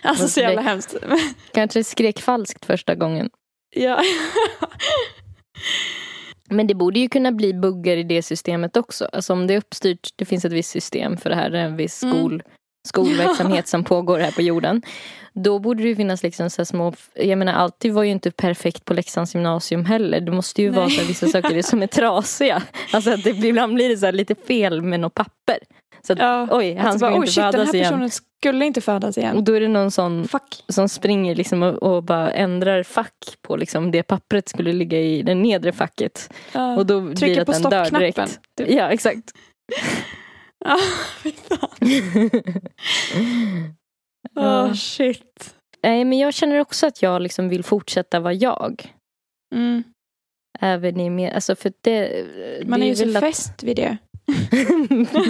Alltså så jävla hemskt. Kanske skrek falskt första gången. Ja. Men det borde ju kunna bli buggar i det systemet också. Alltså om det är uppstyrt, det finns ett visst system för det här, en viss skol... Mm. skolverksamhet som pågår här på jorden. Då borde det ju finnas liksom så små, jag menar alltid var ju inte perfekt på Leksands gymnasium heller. Det måste ju Nej. vara så här, vissa saker som är trasiga. Alltså att det blir, ibland blir det så här lite fel med något papper. Så att, ja. oj, han skulle inte shit, födas igen. Den här skulle inte födas igen. Och då är det någon sån fuck. som springer liksom och, och bara ändrar fack på liksom det pappret skulle ligga i det nedre facket. Uh, och då blir det att den dör direkt. Typ. Ja, exakt. Ja, oh, shit. Nej, men jag känner också att jag liksom vill fortsätta vara jag. Mm. Även i mer, alltså för det man det är ju så att... fäst vid det.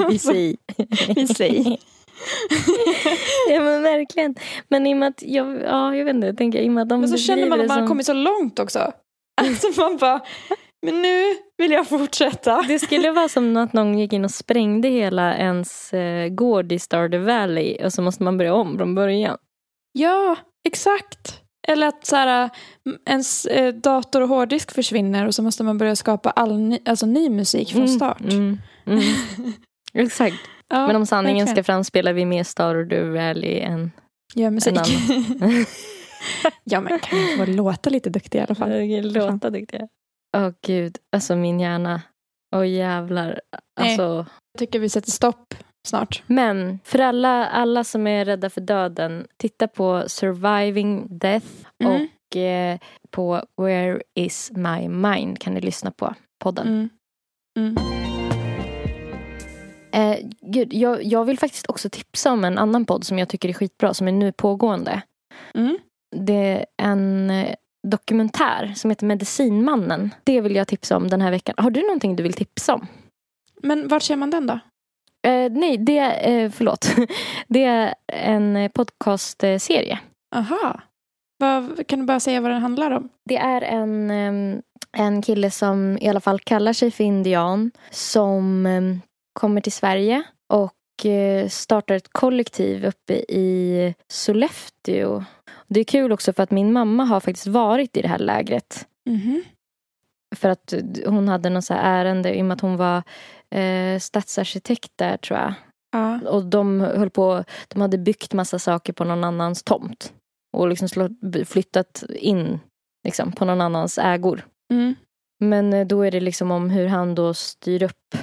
Vi säger. Vi säger. Ja, men verkligen. Men i och med att jag, ja, jag vet inte, jag tänker i och med att de men så känner man att man har som... kommit så långt också. Alltså man bara men nu vill jag fortsätta. Det skulle vara som att någon gick in och sprängde hela ens eh, gård i Stardew Valley. Och så måste man börja om från början. Ja, exakt. Eller att så här, ens eh, dator och hårddisk försvinner. Och så måste man börja skapa all ny, alltså, ny musik från start. Mm, mm, mm. Exakt. Ja, men om sanningen verkligen. ska fram spelar vi mer Stardew Valley än ja, musik. En annan. Ja, men kan vi få låta lite duktig i alla fall? Låta duktiga. Åh oh, gud, alltså min hjärna. Åh oh, jävlar. Alltså... Nej, jag tycker vi sätter stopp snart. Men för alla, alla som är rädda för döden, titta på Surviving Death mm. och eh, på Where is my mind kan ni lyssna på podden. Mm. Mm. Eh, gud, jag, jag vill faktiskt också tipsa om en annan podd som jag tycker är skitbra, som är nu pågående. Mm. Det är en... dokumentär som heter Medicinmannen. Det vill jag tipsa om den här veckan. Har du någonting du vill tipsa om? Men vart ser man den då? Eh, nej, det är, eh, förlåt. Det är en podcastserie. Aha. Vad, kan du bara säga vad den handlar om? Det är en, en kille som i alla fall kallar sig för indian som kommer till Sverige och startar ett kollektiv uppe i Sollefteå. Det är kul också för att min mamma har faktiskt varit i det här lägret. Mm-hmm. För att hon hade någon så här ärende i och med att hon var eh, stadsarkitekt där tror jag. Ja. Och de höll på, de hade byggt massa saker på någon annans tomt. Och liksom slå, flyttat in liksom, på någon annans ägor. Mm. Men då är det liksom om hur han då styr upp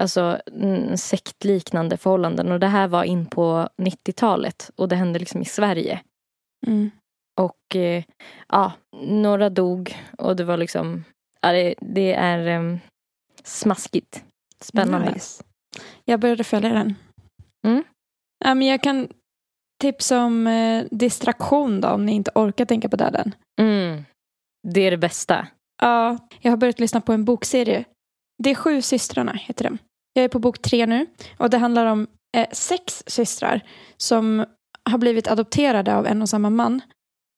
alltså sektliknande förhållanden. Och det här var in på nittiotalet. Och det hände liksom i Sverige. Mm. Och eh, ja, några dog. Och det var liksom ja, det, det är um, smaskigt. Spännande. Nice. Jag började följa den. Mm. Ja, men jag kan tipsa om eh, distraktion då. Om ni inte orkar tänka på döden. Mm. Det är det bästa. Ja, jag har börjat lyssna på en bokserie. Det är Sju systrarna heter den. Jag är på bok tre nu. Och det handlar om eh, sex systrar som har blivit adopterade av en och samma man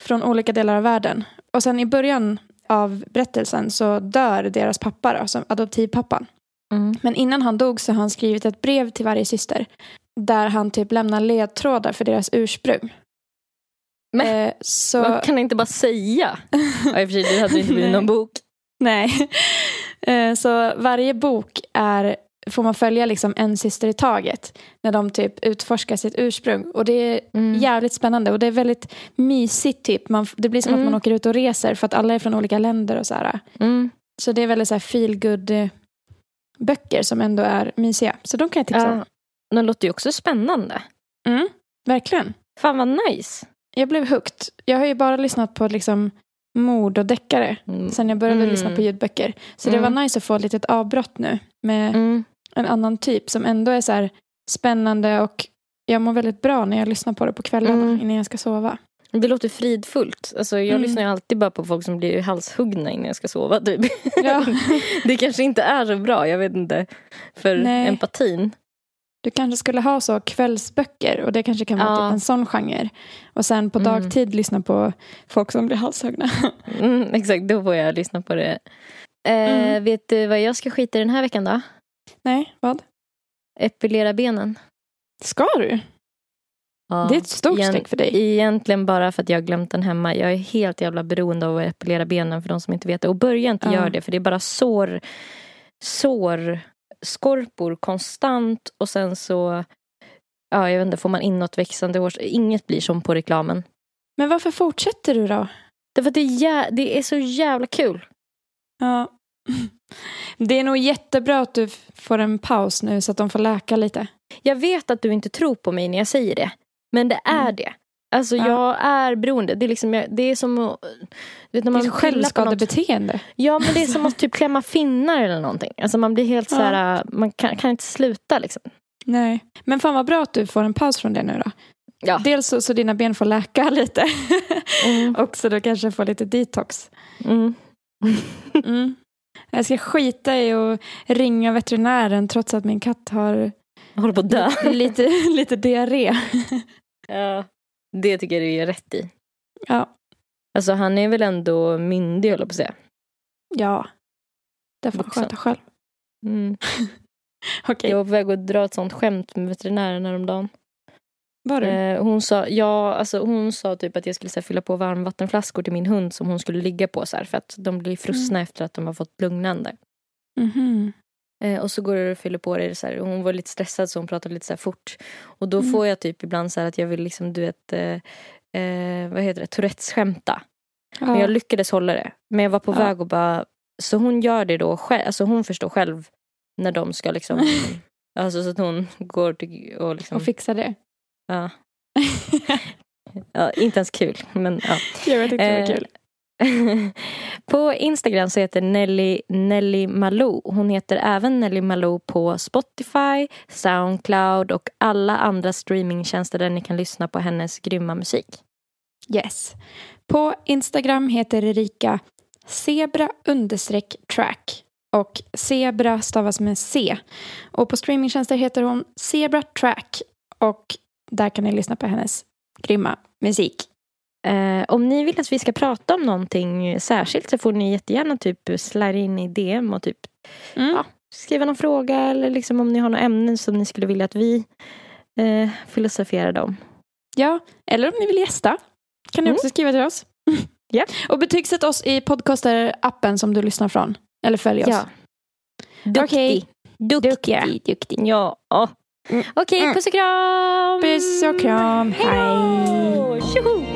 från olika delar av världen. Och sen i början av berättelsen så dör deras pappa då, som adoptivpappan. Mm. Men innan han dog så har han skrivit ett brev till varje syster där han typ lämnar ledtrådar för deras ursprung. Men eh, så... vad kan han inte bara säga? Ja, i och för sig, det hade inte blivit någon bok. Nej. Eh, så varje bok är... får man följa liksom en syster i taget när de typ utforskar sitt ursprung, och det är mm. jävligt spännande och det är väldigt mysigt typ, man, det blir som mm. att man åker ut och reser för att alla är från olika länder och så här. Mm. Så det är väldigt så här feel good böcker som ändå är mysiga, så de kan jag tipsa om. Uh, de låter ju också spännande. Mm, verkligen. Fan vad nice. Jag blev hooked. Jag har ju bara lyssnat på liksom mord och deckare mm. sen jag började mm. lyssna på ljudböcker, så mm. det var nice att få ett litet avbrott nu med mm. en annan typ som ändå är så här spännande, och jag mår väldigt bra när jag lyssnar på det på kvällarna mm. innan jag ska sova. Det låter fridfullt. Alltså, jag mm. lyssnar ju alltid bara på folk som blir halshuggna innan jag ska sova. Typ. Ja. Det kanske inte är så bra, jag vet inte. För nej. Empatin. Du kanske skulle ha så kvällsböcker, och det kanske kan vara ja. Typ en sån genre. Och sen på mm. dagtid lyssna på folk som blir halshuggna. Mm, exakt, då får jag lyssna på det. Eh, mm. Vet du vad jag ska skita i den här veckan då? Nej, vad? Epilera benen. Ska du? Ja, det är ett stort egent- steg för dig. Egentligen bara för att jag har glömt den hemma. Jag är helt jävla beroende av att epilera benen, för de som inte vet det. Och börja inte ja. Göra det, för det är bara sår, sår, skorpor konstant. Och sen så, ja jag vet inte, får man in något växande hår. Inget blir som på reklamen. Men varför fortsätter du då? Därför att det är, jä- det är så jävla kul. Ja. Det är nog jättebra att du får en paus nu så att de får läka lite. Jag vet att du inte tror på mig när jag säger det, men det är mm. det. Alltså ja. Jag är beroende. Det är liksom jag, det är som att, vet, när man självskadebeteende. Ja, men det är som att typ klämma finnar eller någonting. Alltså man blir helt ja. Så här, man kan, kan inte sluta liksom. Nej, men fan vad bra att du får en paus från det nu då. Ja. Dels så, så dina ben får läka lite. Mm. Och så då kanske får lite detox. Mm. Mm. Jag ska skita i och ringa veterinären trots att min katt har håller på att dö. Lite, lite diarré. Ja, det tycker jag du är rätt i. Ja. Alltså han är väl ändå myndig, håller på att säga. Ja, därför får han sköta själv. Mm. Okay. Jag var på väg att dra ett sånt skämt med veterinären häromdagen. Var du? Eh, hon, sa, ja, alltså, hon sa typ att jag skulle så här, fylla på varmvattenflaskor till min hund som hon skulle ligga på så här, för att de blir frusna mm. efter att de har fått lugnande. Mm-hmm. Eh, och så går det och fyller på det så här. Hon var lite stressad så hon pratade lite så här fort. Och då mm. får jag typ ibland så här att jag vill liksom, du vet, eh, eh, vad heter det? Tourettes skämta. Ja. Men jag lyckades hålla det. Men jag var på ja. Väg och bara, så hon gör det då själv, alltså hon förstår själv när de ska liksom, alltså så att hon går till, och liksom. Och fixar det. Ja. Ja, inte ens kul, men ja. Jag tyckte det var kul. På Instagram så heter Nelly Nelly Malou. Hon heter även Nelly Malou på Spotify, SoundCloud och alla andra streamingtjänster där ni kan lyssna på hennes grymma musik. Yes. På Instagram heter Erika zebra-track. Och zebra stavas med C. Och på streamingtjänster heter hon zebra-track. Och där kan ni lyssna på hennes grymma musik. Eh, om ni vill att vi ska prata om någonting särskilt så får ni jättegärna typ slära in i D M och typ mm. ja, skriva någon fråga eller liksom om ni har något ämne som ni skulle vilja att vi eh, filosoferar om. Ja, eller om ni vill gästa kan ni mm. också skriva till oss. Yeah. Och betygsätt oss i podcaster-appen som du lyssnar från. Eller följ oss. Ja. Duktig. Okay. Duktig. Duktig. Duktig. Ja. Mm. Okej, puss och kram! Puss och kram, hej! Hej då!